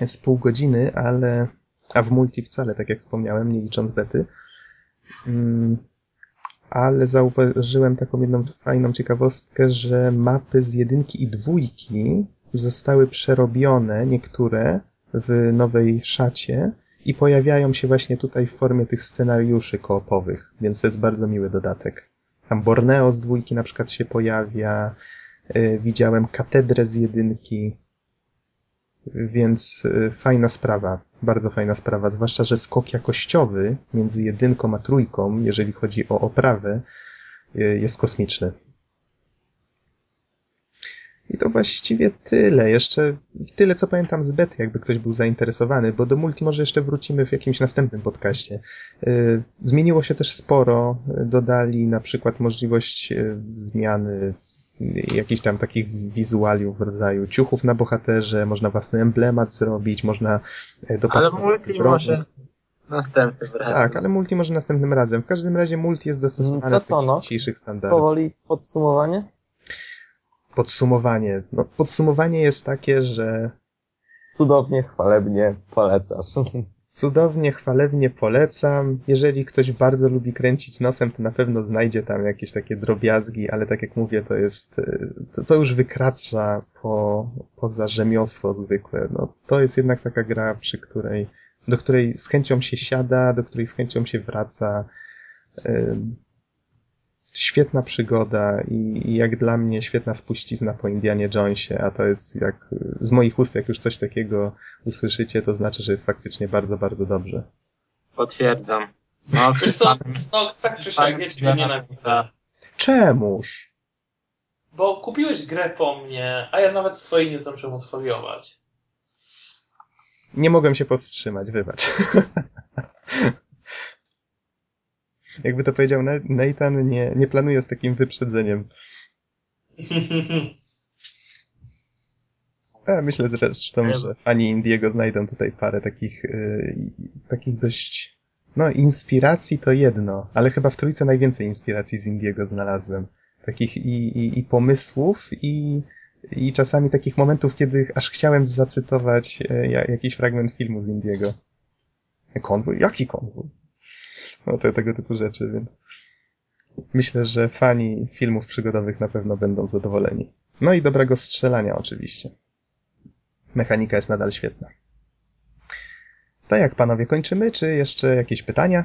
z pół godziny, ale... A w multi wcale, tak jak wspomniałem, nie licząc bety. Mm, ale zauważyłem taką jedną fajną ciekawostkę, że mapy z jedynki i dwójki zostały przerobione, niektóre, w nowej szacie i pojawiają się właśnie tutaj w formie tych scenariuszy koopowych, więc to jest bardzo miły dodatek. Tam Borneo z dwójki na przykład się pojawia, yy, widziałem katedrę z jedynki, więc yy, fajna sprawa. Bardzo fajna sprawa, zwłaszcza, że skok jakościowy między jedynką a trójką, jeżeli chodzi o oprawę, jest kosmiczny. I to właściwie tyle. Jeszcze tyle, co pamiętam z bety, jakby ktoś był zainteresowany, bo do multi może jeszcze wrócimy w jakimś następnym podcaście. Zmieniło się też sporo. Dodali na przykład możliwość zmiany jakichś tam takich wizualiów w rodzaju ciuchów na bohaterze, można własny emblemat zrobić, można dopasować. Ale multi może następnym razem. Tak, ale multi może następnym razem. W każdym razie multi jest dostosowane do no? dzisiejszych standardów. Powoli podsumowanie? Podsumowanie. No, podsumowanie jest takie, że... Cudownie, chwalebnie polecasz. Cudownie, chwalebnie polecam. Jeżeli ktoś bardzo lubi kręcić nosem, to na pewno znajdzie tam jakieś takie drobiazgi, ale tak jak mówię, to jest, to, to już wykracza po, poza rzemiosło zwykłe. No, to jest jednak taka gra, przy której, do której z chęcią się siada, do której z chęcią się wraca. Ym, świetna przygoda i, i jak dla mnie świetna spuścizna po Indianie Jonesie, a to jest jak z moich ust, jak już coś takiego usłyszycie, to znaczy, że jest faktycznie bardzo, bardzo dobrze. Potwierdzam. No, wiesz co, no tak czy siak, wiecie, mnie nie napisał. Czemuż? Bo kupiłeś grę po mnie, a ja nawet swojej nie zdążyłem odfoliować. Nie mogłem się powstrzymać, wybacz. Jakby to powiedział Nathan, nie, nie planuję z takim wyprzedzeniem. A myślę zresztą, że fani Indiego znajdą tutaj parę takich, yy, takich dość... No, inspiracji to jedno, ale chyba w trójce najwięcej inspiracji z Indiego znalazłem. Takich i, i, i pomysłów, i, i czasami takich momentów, kiedy aż chciałem zacytować yy, jakiś fragment filmu z Indiego. Konwój? Jaki konwój? No to tego typu rzeczy, więc myślę, że fani filmów przygodowych na pewno będą zadowoleni. No i dobrego strzelania oczywiście. Mechanika jest nadal świetna. To jak, panowie, kończymy? Czy jeszcze jakieś pytania?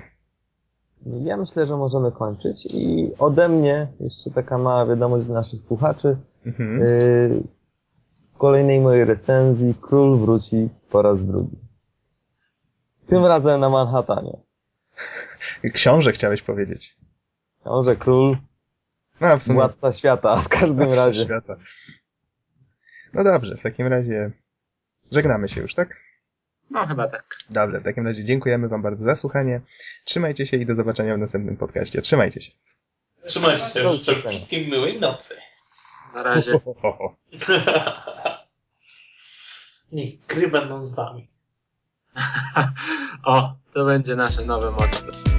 Ja myślę, że możemy kończyć i ode mnie jeszcze taka mała wiadomość dla naszych słuchaczy. Mhm. Yy, w kolejnej mojej recenzji Król wróci po raz drugi. Tym mhm. razem na Manhattanie. Książę chciałeś powiedzieć. Książę, król, no, w sumie... władca świata, w każdym władca razie. Świata. No dobrze, w takim razie żegnamy się już, tak? No chyba tak. Dobrze, w takim razie dziękujemy wam bardzo za słuchanie. Trzymajcie się i do zobaczenia w następnym podcaście. Trzymajcie się. Trzymajcie się, no, życzę wszystkim miłej nocy. Na razie. Ho, ho, ho. Niech gry będą z wami. O, to będzie nasze nowe motto.